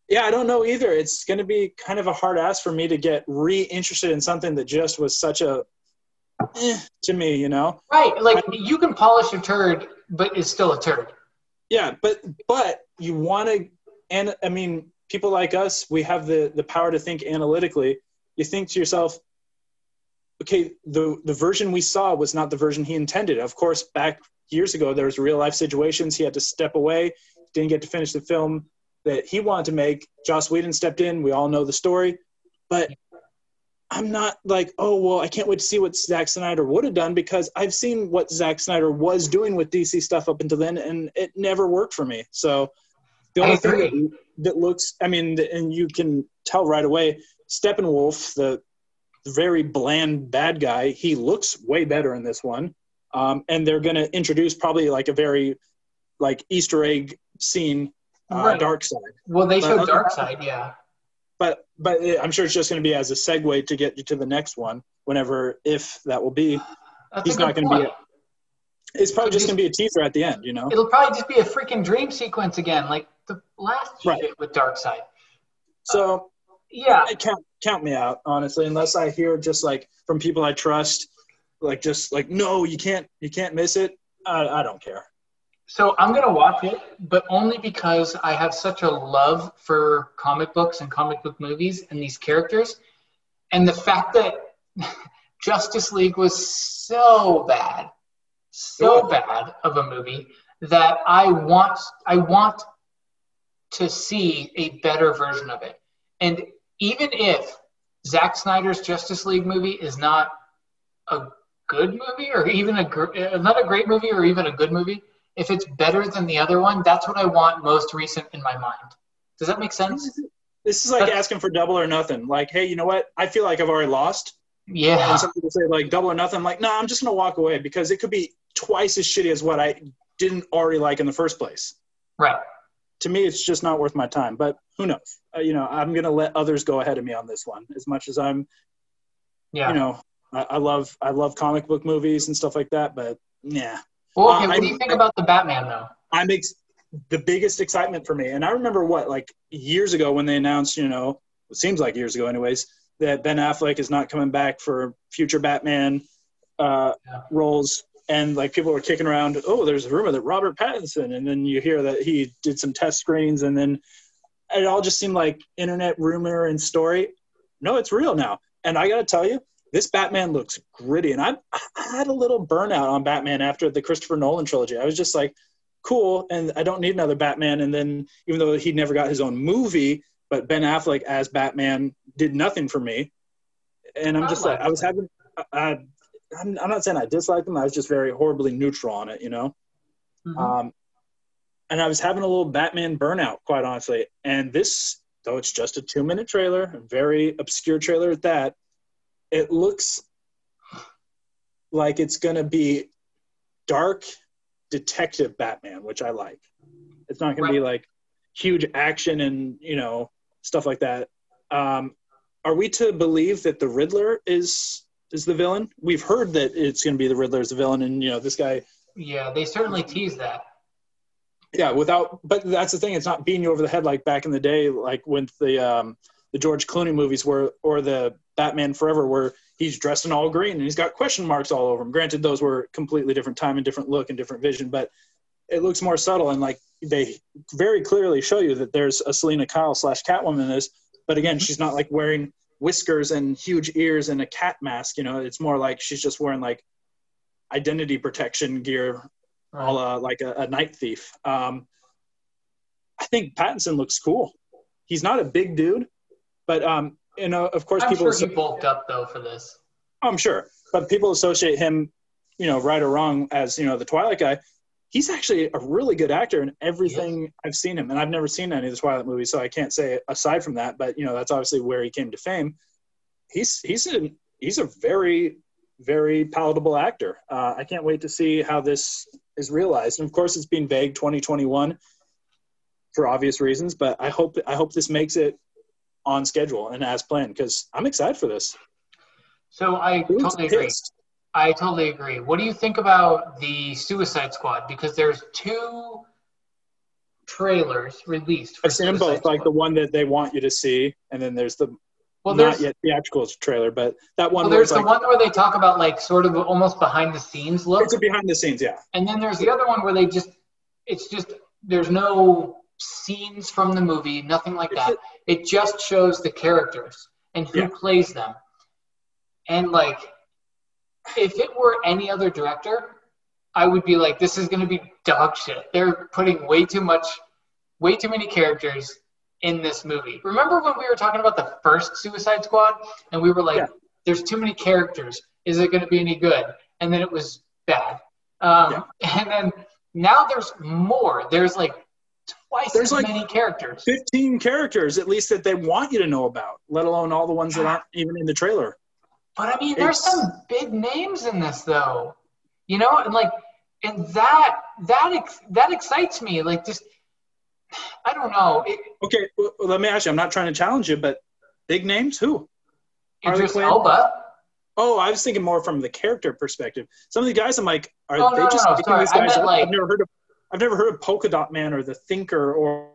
Yeah, I don't know either. It's going to be kind of a hard ask for me to get reinterested in something that just was such a to me, you know? Right. Like, you can polish a turd, but it's still a turd. Yeah, but you want to, and I mean, people like us, we have the power to think analytically. You think to yourself, okay, the version we saw was not the version he intended. Of course, back years ago, there was real life situations. He had to step away, didn't get to finish the film that he wanted to make. Joss Whedon stepped in. We all know the story. But I'm not like, oh, well, I can't wait to see what Zack Snyder would have done, because I've seen what Zack Snyder was doing with DC stuff up until then, and it never worked for me. So the only thing that looks, I mean, and you can tell right away, Steppenwolf, the very bland bad guy, he looks way better in this one. And they're going to introduce probably like a very like Easter egg scene, right. Darkseid. Well, they showed Darkseid, yeah. But I'm sure it's just going to be as a segue to get you to the next one, whenever, if that will be. He's not going to be. It's probably just going to be a teaser at the end, you know. It'll probably just be a freaking dream sequence again, like the last shit with Darkseid. So yeah, count me out, honestly, unless I hear just like from people I trust. Like, just like, no, you can't miss it. I don't care. So I'm going to watch it, but only because I have such a love for comic books and comic book movies and these characters. And the fact that Justice League was so bad of a movie that I want to see a better version of it. And even if Zack Snyder's Justice League movie is not a good movie, or even not a great movie, or even a good movie, if it's better than the other one, that's what I want most recent in my mind. Does that make sense? This is like asking for double or nothing. Like, hey, you know what? I feel like I've already lost. Yeah. And some people say like double or nothing. I'm like, no, I'm just going to walk away because it could be twice as shitty as what I didn't already like in the first place. Right. To me, it's just not worth my time, but who knows? I'm going to let others go ahead of me on this one, as much as I'm, I love comic book movies and stuff like that, but yeah. Well, okay, what do you think about the Batman, though? The biggest excitement for me, and I remember years ago when they announced, it seems like years ago anyways, that Ben Affleck is not coming back for future Batman roles, and like people were kicking around, oh, there's a rumor that Robert Pattinson, and then you hear that he did some test screens, and then it all just seemed like internet rumor and story. No, it's real now, and I got to tell you, this Batman looks gritty, and I had a little burnout on Batman after the Christopher Nolan trilogy. I was just like, cool, and I don't need another Batman. And then even though he never got his own movie, but Ben Affleck as Batman did nothing for me. And I'm just like, I was having I'm not saying I disliked him. I was just very horribly neutral on it, you know? Mm-hmm. And I was having a little Batman burnout, quite honestly. And this, though it's just a 2-minute trailer, a very obscure trailer at that, it looks like it's going to be dark detective Batman, which I like. It's not going to be like huge action and, you know, stuff like that. Are we to believe that the Riddler is the villain? We've heard that it's going to be the Riddler is the villain, and, you know, this guy. Yeah, they certainly tease that. Yeah, but that's the thing. It's not beating you over the head like back in the day, like when the George Clooney movies were, or the Batman Forever, where he's dressed in all green and he's got question marks all over him. Granted, those were completely different time and different look and different vision, but it looks more subtle. And like they very clearly show you that there's a Selena Kyle / Catwoman in this, but again, she's not like wearing whiskers and huge ears and a cat mask. You know, it's more like she's just wearing like identity protection gear, all like a night thief. I think Pattinson looks cool. He's not a big dude, but you know, of course, I'm sure he bulked up though for this. I'm sure, but people associate him, you know, right or wrong, as you know, the Twilight guy. He's actually a really good actor in everything I've seen him, and I've never seen any of the Twilight movies, so I can't say aside from that. But you know, that's obviously where he came to fame. He's a very, very palatable actor. I can't wait to see how this is realized. And of course, it's been vague 2021 for obvious reasons, but I hope this makes it on schedule and as planned, because I'm excited for this. So I totally agree. What do you think about the Suicide Squad? Because there's two trailers released. I've seen both, like the one that they want you to see, and then there's the not yet theatrical trailer, but that one. Well, there's the one where they talk about like sort of almost behind the scenes look. It's a behind the scenes, yeah. And then there's the other one where it's just there's no scenes from the movie, nothing like that. It just shows the characters and who plays them. And like, if it were any other director, I would be like, this is going to be dog shit. They're putting way too many characters in this movie. Remember when we were talking about the first Suicide Squad and we were like, there's too many characters. Is it going to be any good? And then it was bad. And then now there's more. There's like twice as many characters. 15 characters at least that they want you to know about, let alone all the ones that aren't even in the trailer. But I mean, there's some big names in this, though, you know, and like, and that excites me. Like, just, I don't know. Okay, well, let me ask you. I'm not trying to challenge you, but big names, who? Idris Elba. Oh, I was thinking more from the character perspective. Some of the guys, I'm like, I've never heard of Polka Dot Man or The Thinker or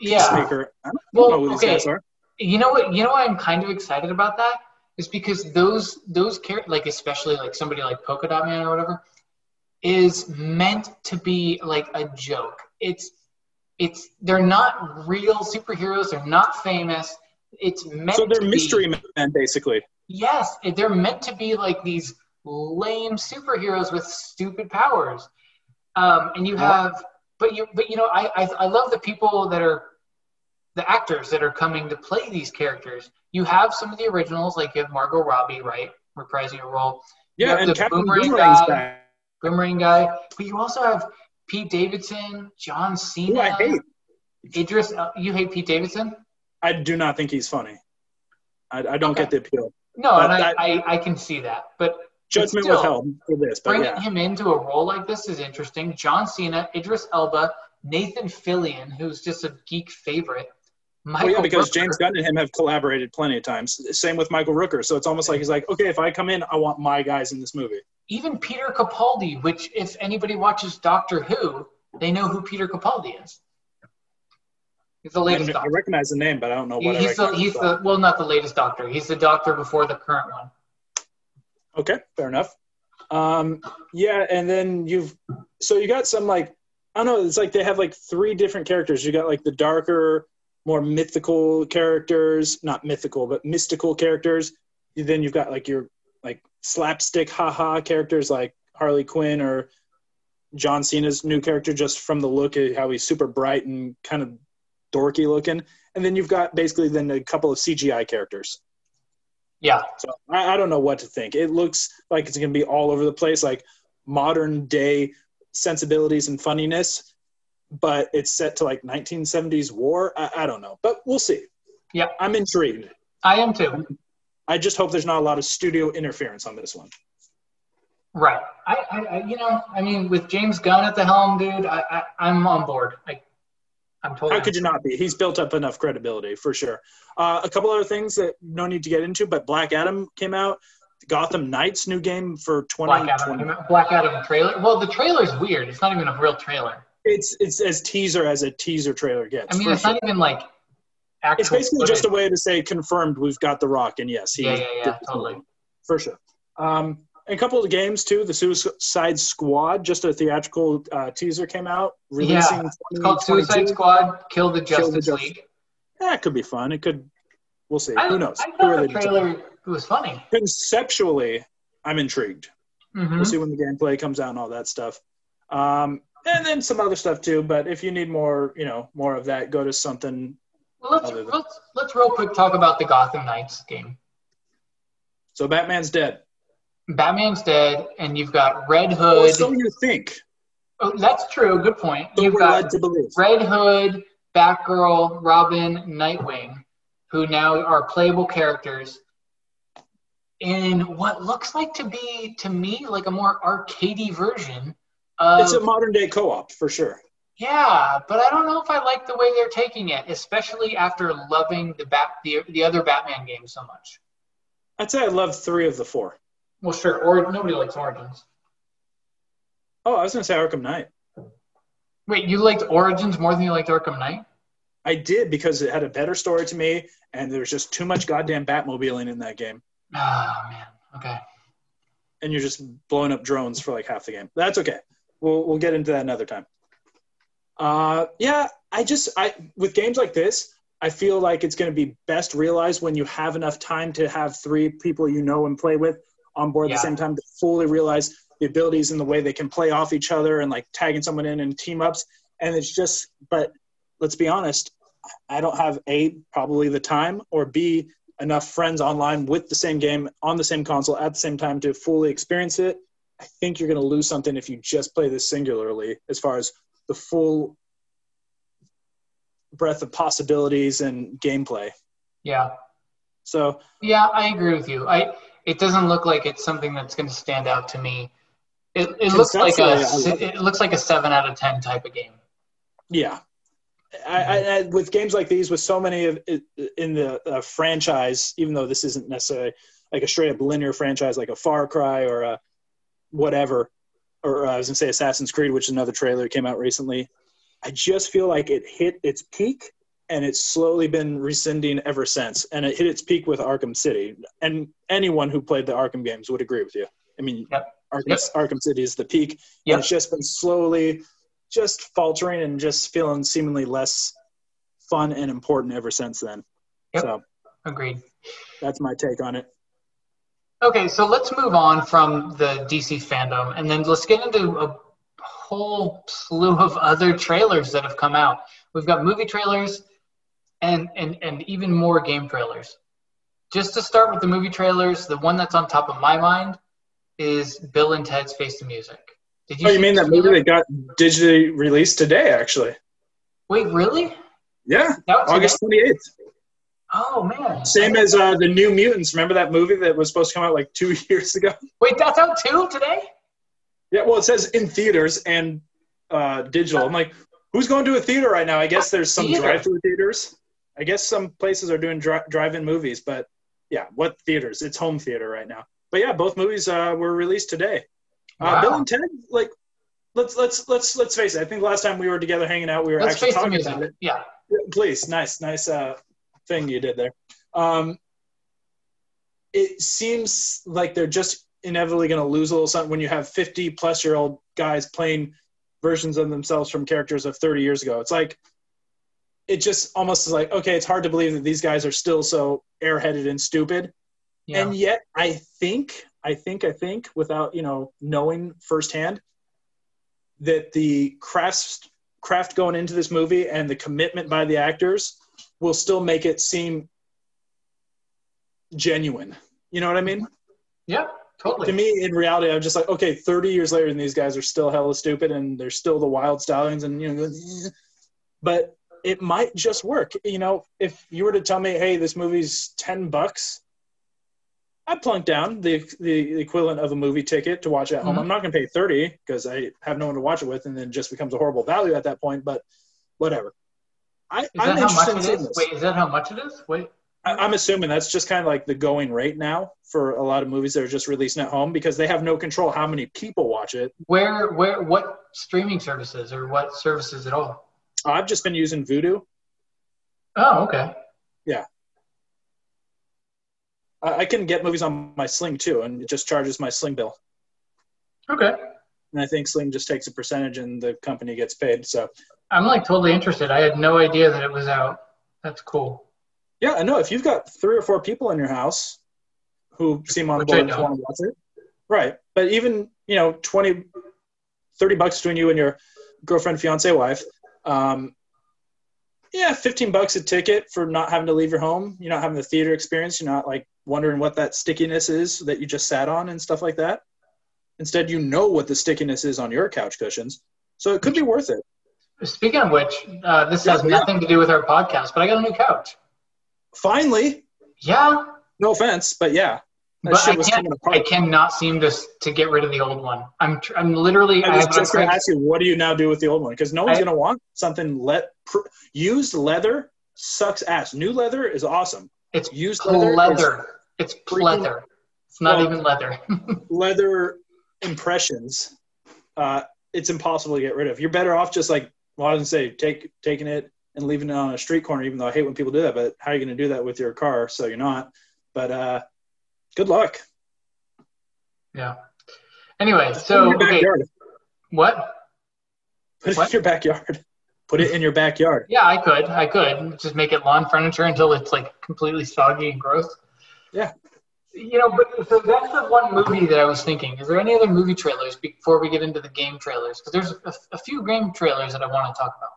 Peacemaker. I don't know who these guys are. You know what? I'm kind of excited about that. Is because those characters, like especially like somebody like Polka Dot Man or whatever, is meant to be like a joke. It's they're not real superheroes. They're not famous. It's meant. So they're mystery men, basically. Yes, they're meant to be like these lame superheroes with stupid powers. And you have, but you know, I love the people that are. The actors that are coming to play these characters. You have some of the originals, like you have Margot Robbie, right? Reprising her role. Yeah, and Captain Boomerang guy. But you also have Pete Davidson, John Cena. Who I hate. Idris, you hate Pete Davidson? I do not think he's funny. I don't get the appeal. No, but and I can see that. But judgment withheld for this. But bringing him into a role like this is interesting. John Cena, Idris Elba, Nathan Fillion, who's just a geek favorite. Because James Gunn and him have collaborated plenty of times. Same with Michael Rooker. So it's almost like he's like, okay, if I come in, I want my guys in this movie. Even Peter Capaldi, which if anybody watches Doctor Who, they know who Peter Capaldi is. He's the latest Doctor. I recognize the name, but I don't know what well, not the latest Doctor. He's the Doctor before the current one. Okay, fair enough. And then you got some like, I don't know, it's like they have like three different characters. You got like the darker, more mythical characters, not mythical, but mystical characters. Then you've got like your like slapstick haha characters like Harley Quinn or John Cena's new character, just from the look of how he's super bright and kind of dorky looking. And then you've got basically then a couple of CGI characters. Yeah. So I don't know what to think. It looks like it's going to be all over the place, like modern day sensibilities and funniness, but it's set to like 1970s war. I don't know, but we'll see. Yeah, I'm intrigued. I am too. I just hope there's not a lot of studio interference on this one. Right. I mean, with James Gunn at the helm, dude, I'm on board. I'm totally. How could you not be? He's built up enough credibility for sure. A couple other things that no need to get into, but Black Adam came out. Gotham Knights, new game for 2020. Black Adam trailer. Well, the trailer's weird. It's not even a real trailer. It's as a teaser trailer gets. I mean, it's sure. Not even like actual. It's basically footage. Just a way to say confirmed. We've got The Rock, and yes, he. Yeah, totally. Movie, for sure. And a couple of the games too. The Suicide Squad, just a theatrical teaser came out. Releasing it's called Suicide Squad. Kill the Justice League. Yeah, it could be fun. It could. We'll see. Who knows? I thought the trailer was funny. Conceptually, I'm intrigued. Mm-hmm. We'll see when the gameplay comes out and all that stuff. And then some other stuff too. But if you need more, more of that, go to something. Well, let's real quick talk about the Gotham Knights game. So Batman's dead, and you've got Red Hood. Or so you think? Oh, that's true. Good point. So you've got Red Hood, Batgirl, Robin, Nightwing, who now are playable characters in what looks like to be, to me, like a more arcadey version. It's a modern-day co-op, for sure. Yeah, but I don't know if I like the way they're taking it, especially after loving the other Batman game so much. I'd say I love 3 of the 4. Well, sure. Or nobody likes Origins. Oh, I was going to say Arkham Knight. Wait, you liked Origins more than you liked Arkham Knight? I did, because it had a better story to me, and there was just too much goddamn Batmobiling in that game. Oh, man. Okay. And you're just blowing up drones for like half the game. That's okay. We'll get into that another time. With games like this, I feel like it's going to be best realized when you have enough time to have 3 people and play with on board at the same time to fully realize the abilities and the way they can play off each other and like tagging someone in and team ups. And it's just, but let's be honest, I don't have A, probably the time, or B, enough friends online with the same game on the same console at the same time to fully experience it. I think you're going to lose something if you just play this singularly as far as the full breadth of possibilities and gameplay. Yeah. So. Yeah, I agree with you. It doesn't look like it's something that's going to stand out to me. It looks like a 7 out of 10 type of game. Yeah, mm-hmm. I with games like these, with so many in the franchise, even though this isn't necessarily like a straight up linear franchise, like a Far Cry or a whatever, or I was going to say Assassin's Creed, which is another trailer that came out recently. I just feel like it hit its peak, and it's slowly been rescinding ever since. And it hit its peak with Arkham City. And anyone who played the Arkham games would agree with you. I mean, Arkham City is the peak. Yep. And it's just been slowly just faltering and just feeling seemingly less fun and important ever since then. Yep. So, agreed. That's my take on it. Okay, so let's move on from the DC fandom. And then let's get into a whole slew of other trailers that have come out. We've got movie trailers, and even more game trailers. Just to start with the movie trailers, the one that's on top of my mind is Bill and Ted's Face the Music. You mean that movie that got digitally released today, actually? Wait, really? Yeah, August 28th. Oh, man. Same as The New Mutants. Remember that movie that was supposed to come out like 2 years ago? Wait, that's out too today? Yeah, well, it says in theaters and digital. I'm like, who's going to a theater right now? I guess there's some drive-through theaters. I guess some places are doing drive-in movies, but yeah, what theaters? It's home theater right now. But yeah, both movies were released today. Wow. Bill and Ted, like, let's face it. I think last time we were together hanging out, we were actually talking about it. Yeah. Please, nice thing you did there. It seems like they're just inevitably going to lose a little something when you have 50-plus-year-old guys playing versions of themselves from characters of 30 years ago. It's like, it just almost is like, okay, it's hard to believe that these guys are still so airheaded and stupid. Yeah. And yet I think without, knowing firsthand that the craft going into this movie and the commitment by the actors will still make it seem genuine. You know what I mean? Yeah. Totally. To me, in reality, I'm just like, okay, 30 years later, and these guys are still hella stupid, and they're still the wild stallions, and but it might just work. If you were to tell me, hey, this movie's $10, I'd plunk down the equivalent of a movie ticket to watch at home. I'm not going to pay $30 because I have no one to watch it with, and then it just becomes a horrible value at that point, but whatever. I'm interested in seeing this. Wait, is that how much it is? Wait. I'm assuming that's just kind of like the going rate now for a lot of movies that are just releasing at home because they have no control how many people watch it. What streaming services or what services at all? I've just been using Vudu. Oh, okay. Yeah. I can get movies on my Sling too, and it just charges my Sling bill. Okay. And I think Sling just takes a percentage and the company gets paid, so. I'm like totally interested. I had no idea that it was out. That's cool. Yeah, I know. If you've got 3 or 4 people in your house who seem on board and want to watch it. Right. But even, you know, $20, $30 between you and your girlfriend, fiance, wife. Yeah, $15 a ticket for not having to leave your home. You're not having the theater experience. You're not like wondering what that stickiness is that you just sat on and stuff like that. Instead, you know what the stickiness is on your couch cushions. So it could be worth it. Speaking of which, this has nothing to do with our podcast, but I got a new couch. Finally. Yeah. No offense, but yeah. But I cannot seem to get rid of the old one. I'm literally. I was just going to ask you, what do you now do with the old one? Because no one's going to want something. Used leather sucks ass. New leather is awesome. It's used leather. It's pleather. It's not even leather. Leather impressions. It's impossible to get rid of. You're better off just like, well, I was going to say taking it and leaving it on a street corner. Even though I hate when people do that, but how are you going to do that with your car? So you're not. But good luck. Yeah. Anyway, so Put it in your backyard. Put it in your backyard. Yeah, I could just make it lawn furniture until it's like completely soggy and gross. Yeah. You know, but so that's the one movie that I was thinking. Is there any other movie trailers before we get into the game trailers? Because there's a few game trailers that I want to talk about.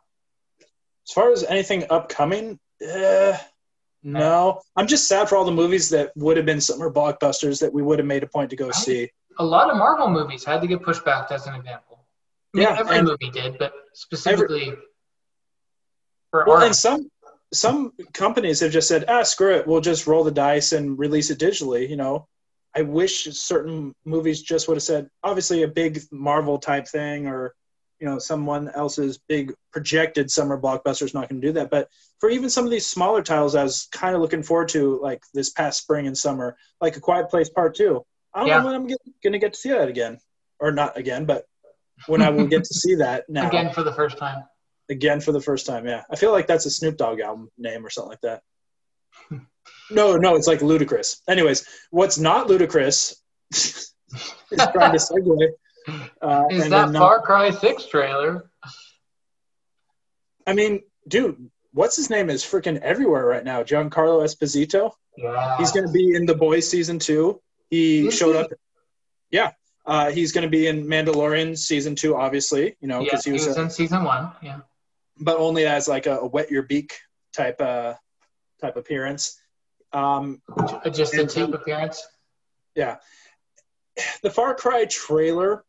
As far as anything upcoming, no, I'm just sad for all the movies that would have been summer blockbusters that we would have made a point to go see. A lot of Marvel movies had to get pushed back, as an example. I mean, every movie did, but specifically for art. And some companies have just said, screw it, we'll just roll the dice and release it digitally. You know, I wish certain movies just would have said, obviously a big Marvel type thing or, you know, someone else's big projected summer blockbuster is not going to do that. But for even some of these smaller titles, I was kind of looking forward to, like this past spring and summer, like A Quiet Place Part 2. I don't know when I'm going to get to see that again. Or not again, but when I will get to see that now. Again for the first time. Again for the first time, yeah. I feel like that's a Snoop Dogg album name or something like that. No, it's like Ludacris. Anyways, what's not Ludacris is trying to segue. Is that Far Cry 6 trailer? I mean, dude, what's his name is freaking everywhere right now. Giancarlo Esposito. Yeah. He's going to be in The Boys Season 2. He showed up. Yeah. He's going to be in Mandalorian Season 2, obviously. You know, because he was in Season 1. Yeah. But only as like a wet your beak type appearance. Just a tip appearance? Yeah. The Far Cry trailer,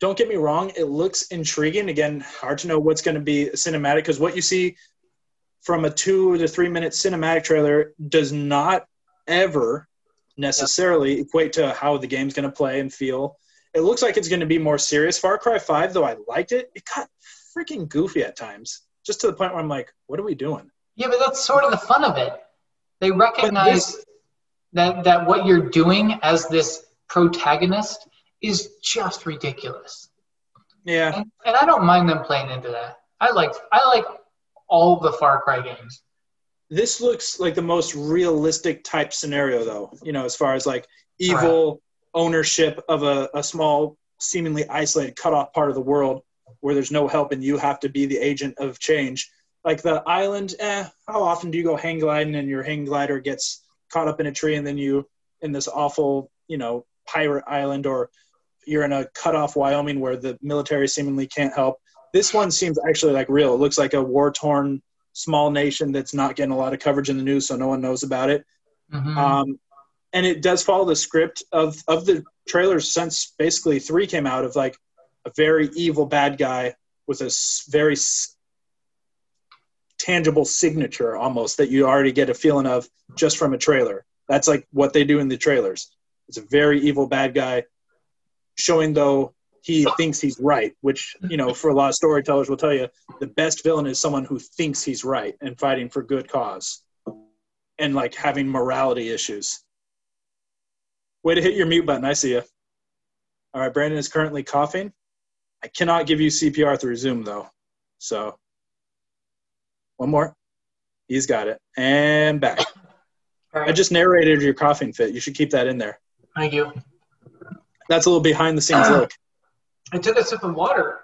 don't get me wrong, it looks intriguing. Again, hard to know what's going to be cinematic because what you see from a 2 to 3 minute cinematic trailer does not ever necessarily equate to how the game's going to play and feel. It looks like it's going to be more serious. Far Cry 5, though I liked it, it got freaking goofy at times, just to the point where I'm like, what are we doing? Yeah, but that's sort of the fun of it. They recognize that what you're doing as this protagonist is just ridiculous. Yeah. And I don't mind them playing into that. I like all the Far Cry games. This looks like the most realistic type scenario though, you know, as far as like evil ownership of a small, seemingly isolated, cut off part of the world where there's no help and you have to be the agent of change. Like the island, how often do you go hang gliding and your hang glider gets caught up in a tree and then you in this awful, you know, pirate island, or you're in a cut-off Wyoming where the military seemingly can't help. This one seems actually like real. It looks like a war-torn small nation that's not getting a lot of coverage in the news, so no one knows about it. Mm-hmm. And it does follow the script of the trailers since basically 3 came out, of like a very evil bad guy with a very tangible signature almost that you already get a feeling of just from a trailer. That's like what they do in the trailers. It's a very evil bad guy showing, though, he thinks he's right, which, you know, for a lot of storytellers will tell you, the best villain is someone who thinks he's right and fighting for good cause and, like, having morality issues. Way to hit your mute button. I see you. All right, Brandon is currently coughing. I cannot give you CPR through Zoom, though. So one more. He's got it. And back. All right. I just narrated your coughing fit. You should keep that in there. Thank you. That's a little behind-the-scenes look. I took a sip of water.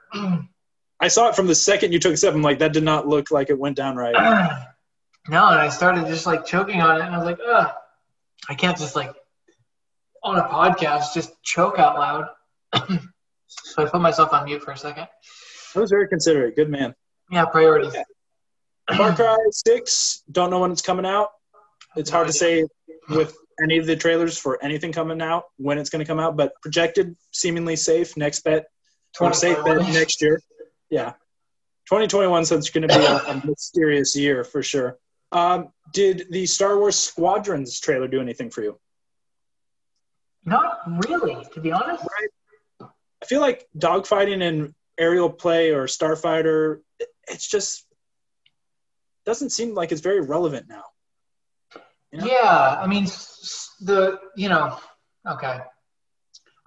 I saw it from the second you took a sip. I'm like, that did not look like it went down right. No, and I started just, like, choking on it, and I was like, ugh. I can't just, like, on a podcast, just choke out loud. So I put myself on mute for a second. That was very considerate. Good man. Yeah, priorities. Yeah. Far Cry 6, don't know when it's coming out. It's hard to say with any of the trailers for anything coming out, when it's going to come out, but projected, seemingly safe, next bet, or safe bet next year. Yeah. 2021, so it's going to be a mysterious year for sure. Did the Star Wars Squadrons trailer do anything for you? Not really, to be honest. Right? I feel like dogfighting and aerial play or starfighter, it's just doesn't seem like it's very relevant now. You know? Yeah, I mean, okay.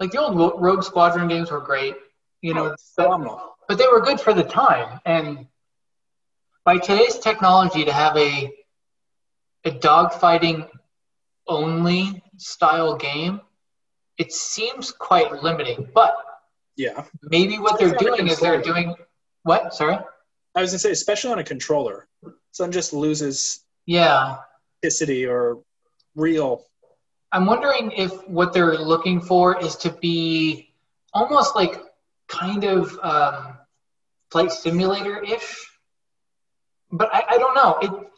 Like, the old Rogue Squadron games were great, you know, but they were good for the time. And by today's technology, to have a dogfighting only style game, it seems quite limiting. But yeah, maybe what they're doing is they're doing what? Sorry, I was gonna say, especially on a controller, someone just loses. Yeah. Or real. I'm wondering if what they're looking for is to be almost like kind of flight simulator-ish, but I don't know.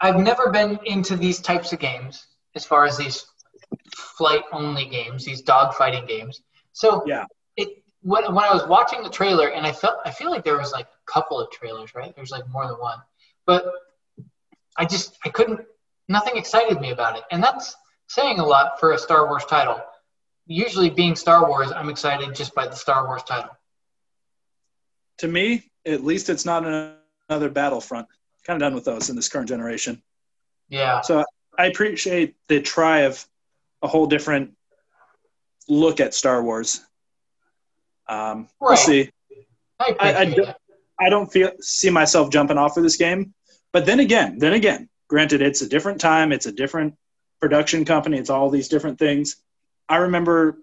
I've never been into these types of games as far as these flight-only games, these dogfighting games. So yeah, when I was watching the trailer, and I feel like there was like a couple of trailers, right? There's like more than one, but nothing excited me about it. And that's saying a lot for a Star Wars title. Usually, being Star Wars, I'm excited just by the Star Wars title. To me, at least it's not another Battlefront. Kind of done with those in this current generation. Yeah. So I appreciate the try of a whole different look at Star Wars. Right. We'll see. I don't see myself jumping off of this game. But then again, granted, it's a different time. It's a different production company. It's all these different things. I remember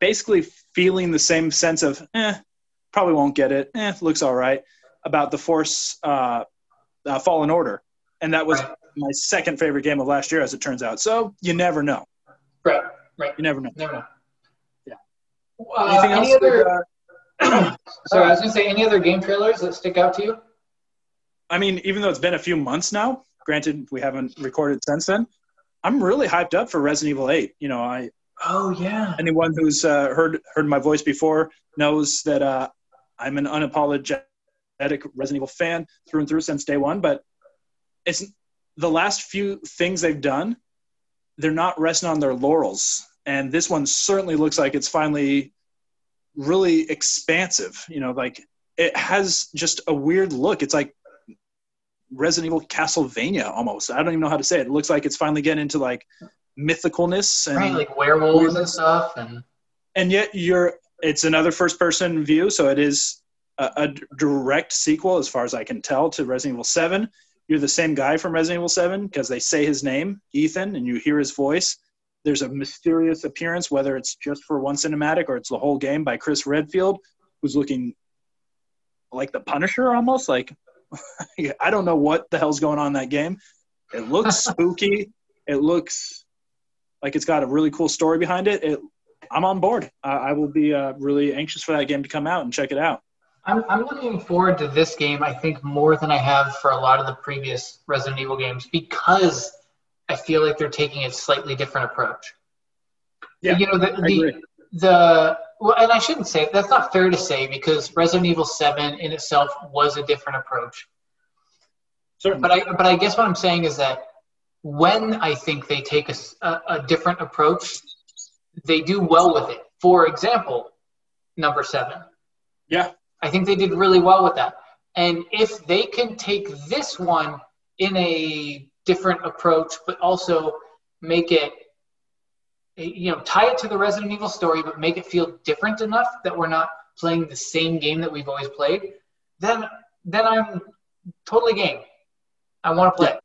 basically feeling the same sense of, probably won't get it. Looks all right. About the Force Fallen Order. And that was my second favorite game of last year, as it turns out. So you never know. Right. You never know. Yeah. Anything else? Sorry, I was going to say, any other game trailers that stick out to you? I mean, even though it's been a few months now, granted we haven't recorded since then, I'm really hyped up for Resident Evil 8. You know, anyone who's heard my voice before knows that I'm an unapologetic Resident Evil fan through and through since day one. But it's the last few things they've done, they're not resting on their laurels, and this one certainly looks like it's finally really expansive. You know, like, it has just a weird look. It's like Resident Evil Castlevania almost. I don't even know how to say it. It looks like it's finally getting into like mythicalness and like werewolves and stuff, and yet it's another first person view, so it is a direct sequel as far as I can tell to Resident Evil 7. You're the same guy from Resident Evil 7 because they say his name, Ethan, and you hear his voice. There's a mysterious appearance, whether it's just for one cinematic or it's the whole game, by Chris Redfield, who's looking like the Punisher almost, like I don't know what the hell's going on in that game. It looks spooky. It looks like it's got a really cool story behind it. I'm on board. I will be really anxious for that game to come out and check it out. I'm looking forward to this game, I think, more than I have for a lot of the previous Resident Evil games, because I feel like they're taking a slightly different approach. Yeah, you know, and I shouldn't say it. That's not fair to say, because Resident Evil 7 in itself was a different approach. Certainly. But I guess what I'm saying is that when I think they take a different approach, they do well with it. For example, number 7. Yeah. I think they did really well with that. And if they can take this one in a different approach, but also make it, you know, tie it to the Resident Evil story, but make it feel different enough that we're not playing the same game that we've always played, then I'm totally game. I want to play it.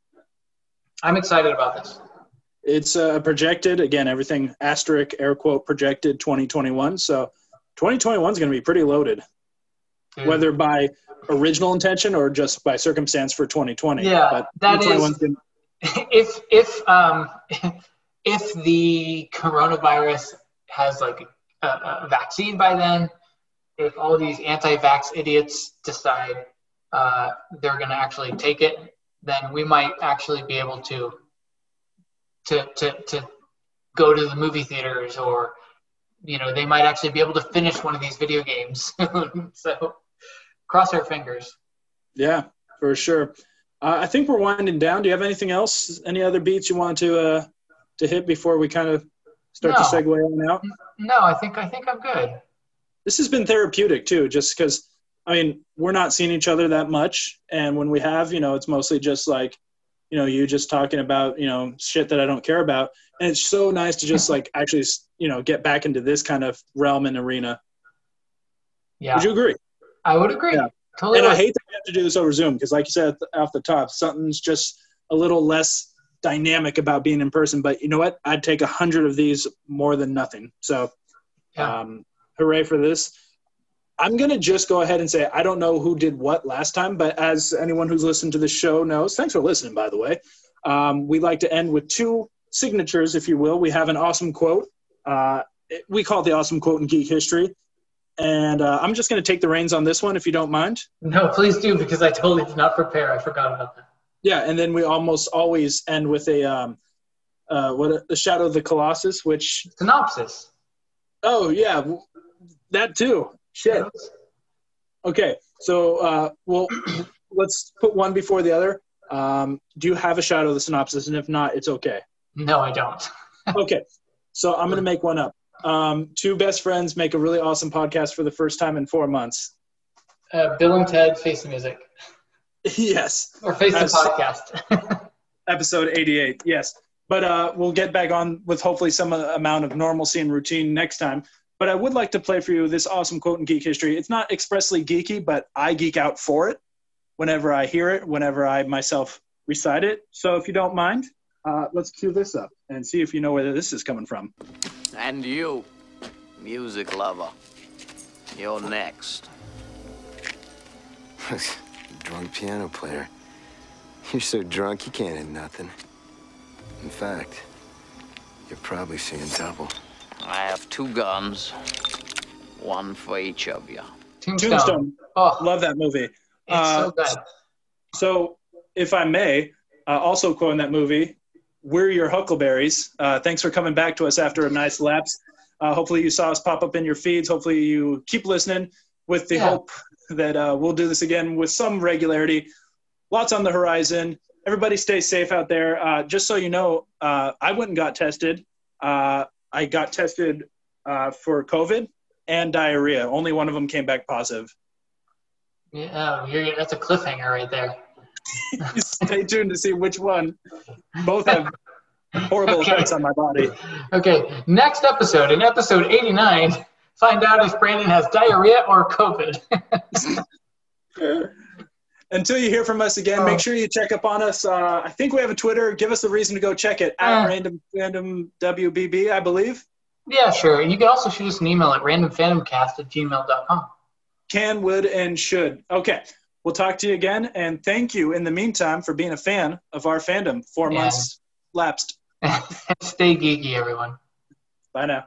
I'm excited about this. It's projected, again, everything asterisk, air quote, projected 2021. So 2021 is going to be pretty loaded, whether by original intention or just by circumstance for 2020. Yeah, but that is if the coronavirus has like a vaccine by then, if all these anti-vax idiots decide they're going to actually take it, then we might actually be able to go to the movie theaters, or, you know, they might actually be able to finish one of these video games. So cross our fingers. Yeah, for sure. I think we're winding down. Do you have anything else? Any other beats you want to hit before we kind of start to segue on out? No, I think I'm good. This has been therapeutic too, just because, I mean, we're not seeing each other that much. And when we have, you know, it's mostly just like, you know, you just talking about, you know, shit that I don't care about. And it's so nice to just like actually, you know, get back into this kind of realm and arena. Yeah. Would you agree? I would agree. Yeah. Totally. And I hate that we have to do this over Zoom because, like you said off the top, something's just a little less dynamic about being in person. But you know what? I'd take 100 of these more than nothing. So yeah. Hooray for this. I'm going to just go ahead and say I don't know who did what last time, but as anyone who's listened to the show knows, thanks for listening, by the way. We like to end with 2 signatures, if you will. We have an awesome quote. We call it the awesome quote in geek history. And I'm just going to take the reins on this one, if you don't mind. No, please do, because I totally did not prepare. I forgot about that. Yeah, and then we almost always end with the Shadow of the Colossus, which... Synopsis. Oh, yeah, that too. Shit. Okay, so well, let's put one before the other. Do you have a Shadow of the Synopsis? And if not, it's okay. No, I don't. Okay, so I'm going to make one up. 2 best friends make a really awesome podcast for the first time in 4 months. Bill and Ted Face the Music. Yes. Or Face the Podcast. Episode 88, yes. But we'll get back on with hopefully some amount of normalcy and routine next time. But I would like to play for you this awesome quote in geek history. It's not expressly geeky, but I geek out for it whenever I hear it, whenever I myself recite it. So if you don't mind, let's cue this up and see if you know where this is coming from. And you, music lover, you're next. Drunk piano player. You're so drunk you can't hit nothing. In fact, you're probably seeing double. I have 2 guns, 1 for each of you. Tombstone. Oh, love that movie. It's so good. So, if I may, also quoting that movie, we're your huckleberries. Thanks for coming back to us after a nice lapse. Hopefully you saw us pop up in your feeds. Hopefully you keep listening with the hope that we'll do this again with some regularity. Lots on the horizon. Everybody stay safe out there. Just so you know, I went and got tested. I got tested for COVID and diarrhea. Only one of them came back positive. Yeah, that's a cliffhanger right there. Stay tuned to see which one. Both have horrible effects on my body. Okay, next episode, in episode 89, find out if Brandon has diarrhea or COVID. Until you hear from us again, make sure you check up on us. I think we have a Twitter. Give us a reason to go check it, at randomfandomwbb, I believe. Yeah, sure. And you can also shoot us an email at randomfandomcast@gmail.com. Can, would, and should. Okay. We'll talk to you again, and thank you in the meantime for being a fan of our fandom. 4 months lapsed. Stay geeky, everyone. Bye now.